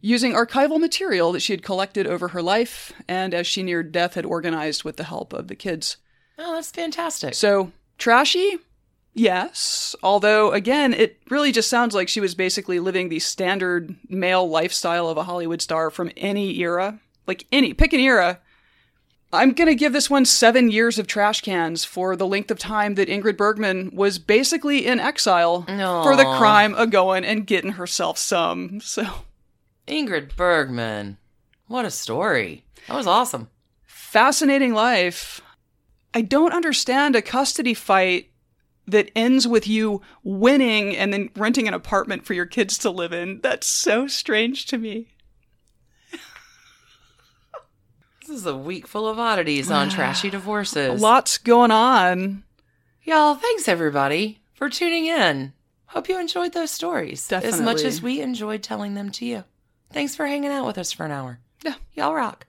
using archival material that she had collected over her life and, as she neared death, had organized with the help of the kids. Oh, that's fantastic. So, trashy? Yes. Although, again, it really just sounds like she was basically living the standard male lifestyle of a Hollywood star from any era. Like, pick an era. I'm going to give this one 7 years of trash cans for the length of time that Ingrid Bergman was basically in exile for the crime of going and getting herself some, so... Ingrid Bergman. What a story. That was awesome. Fascinating life. I don't understand a custody fight that ends with you winning and then renting an apartment for your kids to live in. That's so strange to me. This is a week full of oddities on Trashy Divorces. Lots going on. Y'all, thanks everybody for tuning in. Hope you enjoyed those stories. Definitely. As much as we enjoyed telling them to you. Thanks for hanging out with us for an hour. Yeah. Y'all rock.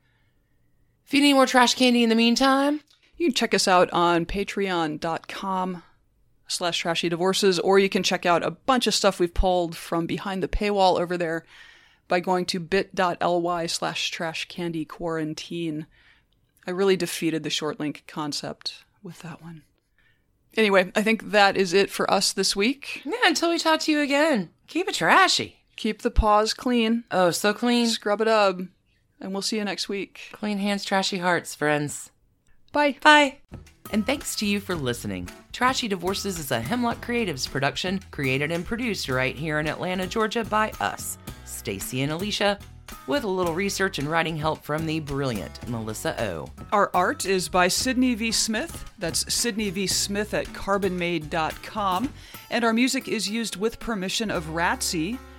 If you need more trash candy in the meantime, you can check us out on patreon.com/trashydivorces, or you can check out a bunch of stuff we've pulled from behind the paywall over there by going to bit.ly/trashcandyquarantine. I really defeated the short link concept with that one. Anyway, I think that is it for us this week. Yeah, until we talk to you again. Keep it trashy. Keep the paws clean. Oh, so clean. Scrub it up. And we'll see you next week. Clean hands, trashy hearts, friends. Bye. Bye. And thanks to you for listening. Trashy Divorces is a Hemlock Creatives production, created and produced right here in Atlanta, Georgia by us, Stacy and Alicia, with a little research and writing help from the brilliant Melissa O. Our art is by Sydney V. Smith. That's Sydney V. Smith at carbonmade.com. And our music is used with permission of Ratsy.